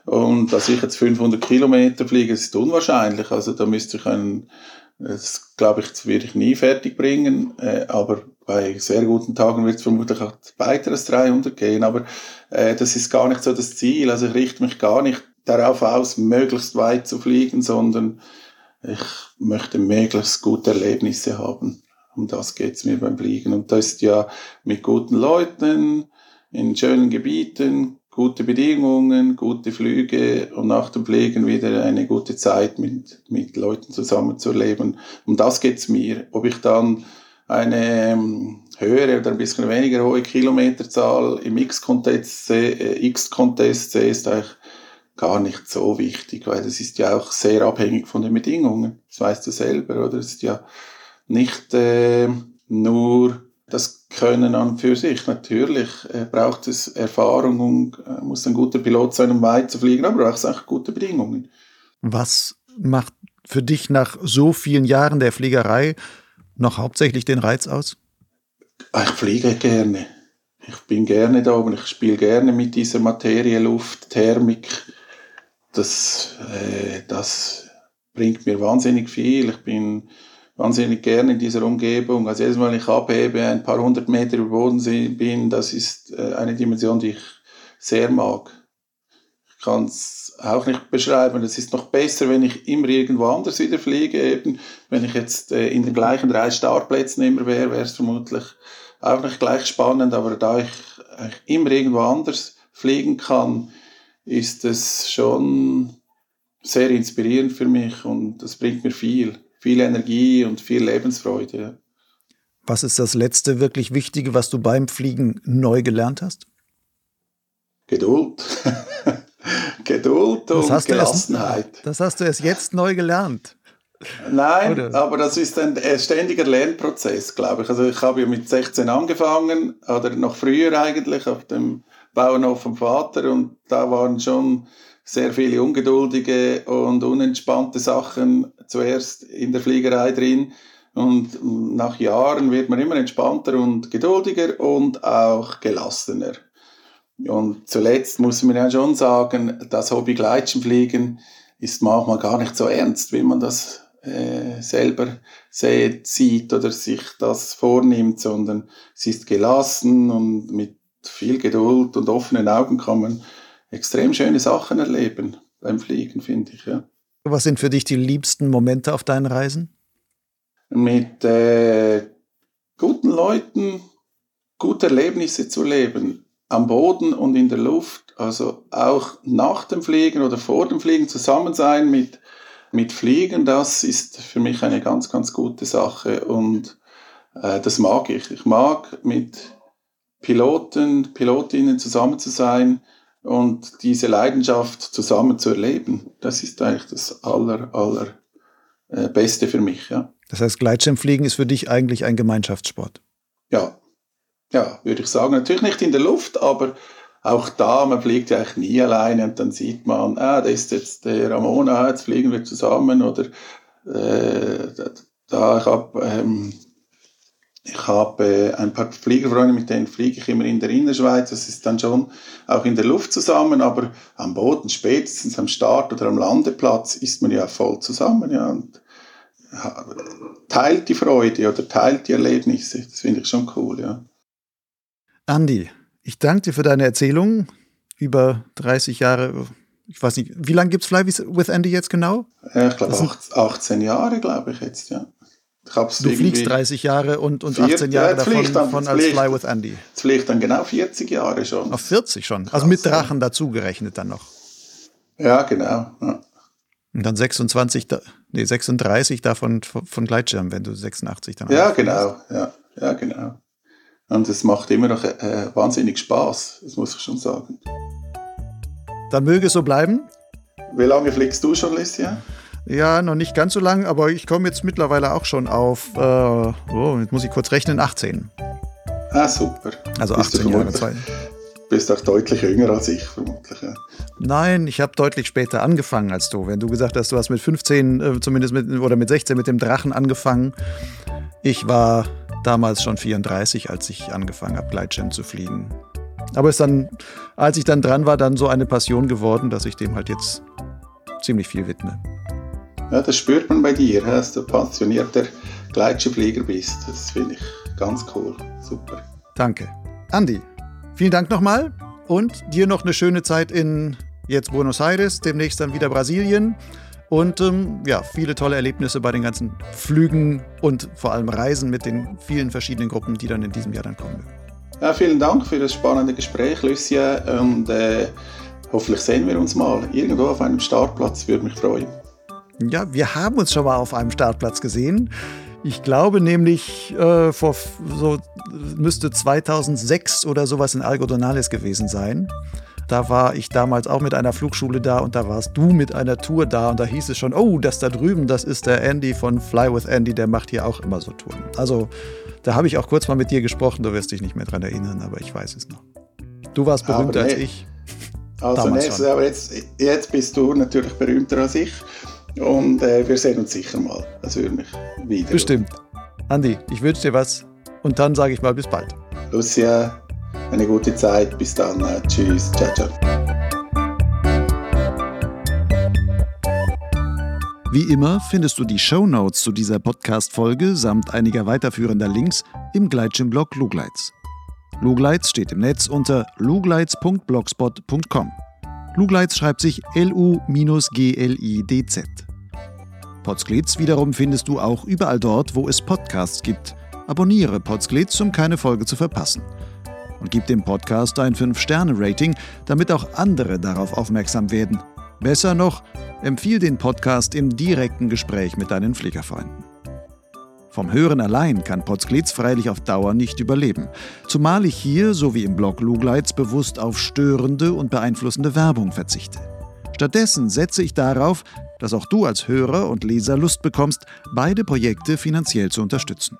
Und dass ich jetzt 500 Kilometer fliege, ist unwahrscheinlich. Also da müsste ich das glaube ich, das würde ich nie fertig bringen. Aber bei sehr guten Tagen wird es vermutlich auch weiteres 300 gehen. Aber das ist gar nicht so das Ziel. Also ich richte mich gar nicht darauf aus, möglichst weit zu fliegen, sondern ich möchte möglichst gute Erlebnisse haben. Um das geht's mir beim Fliegen. Und das ist ja mit guten Leuten, in schönen Gebieten, gute Bedingungen, gute Flüge und nach dem Fliegen wieder eine gute Zeit mit Leuten zusammen zu erleben. Um das geht's mir. Ob ich dann eine höhere oder ein bisschen weniger hohe Kilometerzahl im X-Contest sehe, ist eigentlich gar nicht so wichtig, weil das ist ja auch sehr abhängig von den Bedingungen. Das weißt du selber, oder? Es ist ja nicht nur das Können an und für sich. Natürlich braucht es Erfahrung und muss ein guter Pilot sein, um weit zu fliegen, aber braucht es auch gute Bedingungen. Was macht für dich nach so vielen Jahren der Fliegerei noch hauptsächlich den Reiz aus? Ich fliege gerne. Ich bin gerne da oben, ich spiele gerne mit dieser Materie, Luft, Thermik. Das bringt mir wahnsinnig viel. Ich bin wahnsinnig gerne in dieser Umgebung. Also jedes Mal, wenn ich abhebe, ein paar 100 Meter über Boden bin, das ist eine Dimension, die ich sehr mag. Ich kann es auch nicht beschreiben. Es ist noch besser, wenn ich immer irgendwo anders wieder fliege. Eben, wenn ich jetzt in den gleichen 3 Startplätzen immer wäre, wäre es vermutlich auch nicht gleich spannend, aber da ich immer irgendwo anders fliegen kann, ist es schon sehr inspirierend für mich und das bringt mir viel Energie und viel Lebensfreude. Was ist das letzte wirklich Wichtige, was du beim Fliegen neu gelernt hast? Geduld. Geduld und Gelassenheit. Das hast du erst jetzt neu gelernt. Nein, oder? Aber das ist ein ständiger Lernprozess, glaube ich. Also ich habe ja mit 16 angefangen, oder noch früher eigentlich, auf dem Bauernhof vom Vater, und da waren schon sehr viele ungeduldige und unentspannte Sachen zuerst in der Fliegerei drin. Und nach Jahren wird man immer entspannter und geduldiger und auch gelassener. Und zuletzt muss man ja schon sagen, das Hobby Gleitschirmfliegen ist manchmal gar nicht so ernst, wie man das selber sieht oder sich das vornimmt, sondern es ist gelassen und mit viel Geduld und offenen Augen kann man extrem schöne Sachen erleben beim Fliegen, finde ich. Ja. Was sind für dich die liebsten Momente auf deinen Reisen? Mit guten Leuten gute Erlebnisse zu leben, am Boden und in der Luft, also auch nach dem Fliegen oder vor dem Fliegen zusammen sein mit Fliegen, das ist für mich eine ganz, ganz gute Sache und das mag ich. Ich mag mit Piloten, Pilotinnen zusammen zu sein und diese Leidenschaft zusammen zu erleben. Das ist eigentlich das Allerbeste für mich, ja. Das heißt, Gleitschirmfliegen ist für dich eigentlich ein Gemeinschaftssport? Ja, würde ich sagen. Natürlich nicht in der Luft, aber auch da, man fliegt ja eigentlich nie alleine und dann sieht man, da ist jetzt der Ramona, jetzt fliegen wir zusammen oder ich habe ein paar Fliegerfreunde, mit denen fliege ich immer in der Innerschweiz, das ist dann schon auch in der Luft zusammen, aber am Boden, spätestens am Start oder am Landeplatz ist man ja voll zusammen, ja, und teilt die Freude oder teilt die Erlebnisse. Das finde ich schon cool, ja. Andi, ich danke dir für deine Erzählung über 30 Jahre. Ich weiß nicht, wie lange gibt es Fly with Andy jetzt genau? Ja, ich glaube 18 Jahre, glaube ich jetzt, ja. Du fliegst 30 Jahre und 18 Jahre davon als Fly with Andy. Jetzt fliegt dann genau 40 Jahre schon. Auf 40 schon, also mit Drachen dazu gerechnet dann noch. Ja, genau, ja. Und dann 36 davon von Gleitschirm, wenn du 86 dann hast. Ja, genau. Ja, genau. Und es macht immer noch wahnsinnig Spaß, das muss ich schon sagen. Dann möge es so bleiben. Wie lange fliegst du schon, Lucian? Ja, noch nicht ganz so lang, aber ich komme jetzt mittlerweile auch schon auf, jetzt muss ich kurz rechnen, 18. Ah, super. Also 18 Jahre Zeit. Du bist auch deutlich jünger als ich, vermutlich. Ja. Nein, ich habe deutlich später angefangen als du. Wenn du gesagt hast, du hast mit 15, mit 16 mit dem Drachen angefangen. Ich war damals schon 34, als ich angefangen habe, Gleitschirm zu fliegen. Aber ist dann, als ich dann dran war, dann so eine Passion geworden, dass ich dem halt jetzt ziemlich viel widme. Ja, das spürt man bei dir, dass du passionierter Gleitschirmflieger bist. Das finde ich ganz cool. Super. Danke. Andi, vielen Dank nochmal und dir noch eine schöne Zeit in jetzt Buenos Aires, demnächst dann wieder Brasilien und viele tolle Erlebnisse bei den ganzen Flügen und vor allem Reisen mit den vielen verschiedenen Gruppen, die dann in diesem Jahr dann kommen. Ja, vielen Dank für das spannende Gespräch, Lucian, und hoffentlich sehen wir uns mal irgendwo auf einem Startplatz, würde mich freuen. Ja, wir haben uns schon mal auf einem Startplatz gesehen. Ich glaube nämlich, müsste 2006 oder sowas in Algodonales gewesen sein. Da war ich damals auch mit einer Flugschule da und da warst du mit einer Tour da und da hieß es schon, oh, das da drüben, das ist der Andy von Fly with Andy, der macht hier auch immer so Touren. Also da habe ich auch kurz mal mit dir gesprochen, du wirst dich nicht mehr dran erinnern, aber ich weiß es noch. Du warst berühmter als ich. Also jetzt bist du natürlich berühmter als ich. Und wir sehen uns sicher mal. Das würde mich wieder. Bestimmt. Andi, ich wünsche dir was. Und dann sage ich mal bis bald. Lucian, eine gute Zeit. Bis dann. Tschüss. Ciao, ciao. Wie immer findest du die Shownotes zu dieser Podcast-Folge samt einiger weiterführender Links im Gleitschirmblog Lugleitz. Lugleitz steht im Netz unter lugleitz.blogspot.com. Lugleitz schreibt sich LU-GLIDZ. Podz-Glidz wiederum findest du auch überall dort, wo es Podcasts gibt. Abonniere Podz-Glidz, um keine Folge zu verpassen. Und gib dem Podcast ein 5-Sterne-Rating, damit auch andere darauf aufmerksam werden. Besser noch, empfiehl den Podcast im direkten Gespräch mit deinen Fliegerfreunden. Vom Hören allein kann Podz-Glidz freilich auf Dauer nicht überleben. Zumal ich hier, so wie im Blog Lugleitz, bewusst auf störende und beeinflussende Werbung verzichte. Stattdessen setze ich darauf, dass auch du als Hörer und Leser Lust bekommst, beide Projekte finanziell zu unterstützen.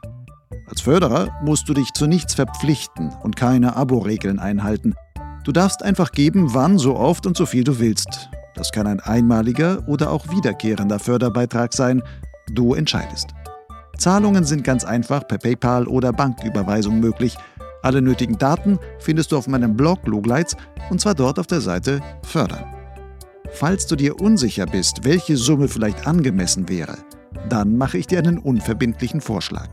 Als Förderer musst du dich zu nichts verpflichten und keine Abo-Regeln einhalten. Du darfst einfach geben, wann, so oft und so viel du willst. Das kann ein einmaliger oder auch wiederkehrender Förderbeitrag sein. Du entscheidest. Zahlungen sind ganz einfach per PayPal oder Banküberweisung möglich. Alle nötigen Daten findest du auf meinem Blog Lugleitz und zwar dort auf der Seite Fördern. Falls du dir unsicher bist, welche Summe vielleicht angemessen wäre, dann mache ich dir einen unverbindlichen Vorschlag.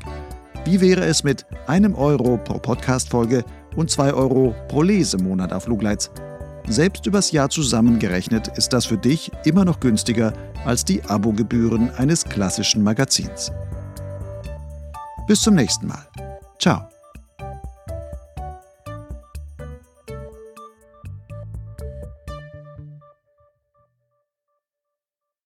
Wie wäre es mit 1 € pro Podcast-Folge und 2 € pro Lesemonat auf Lugleitz? Selbst übers Jahr zusammengerechnet ist das für dich immer noch günstiger als die Abogebühren eines klassischen Magazins. Bis zum nächsten Mal. Ciao.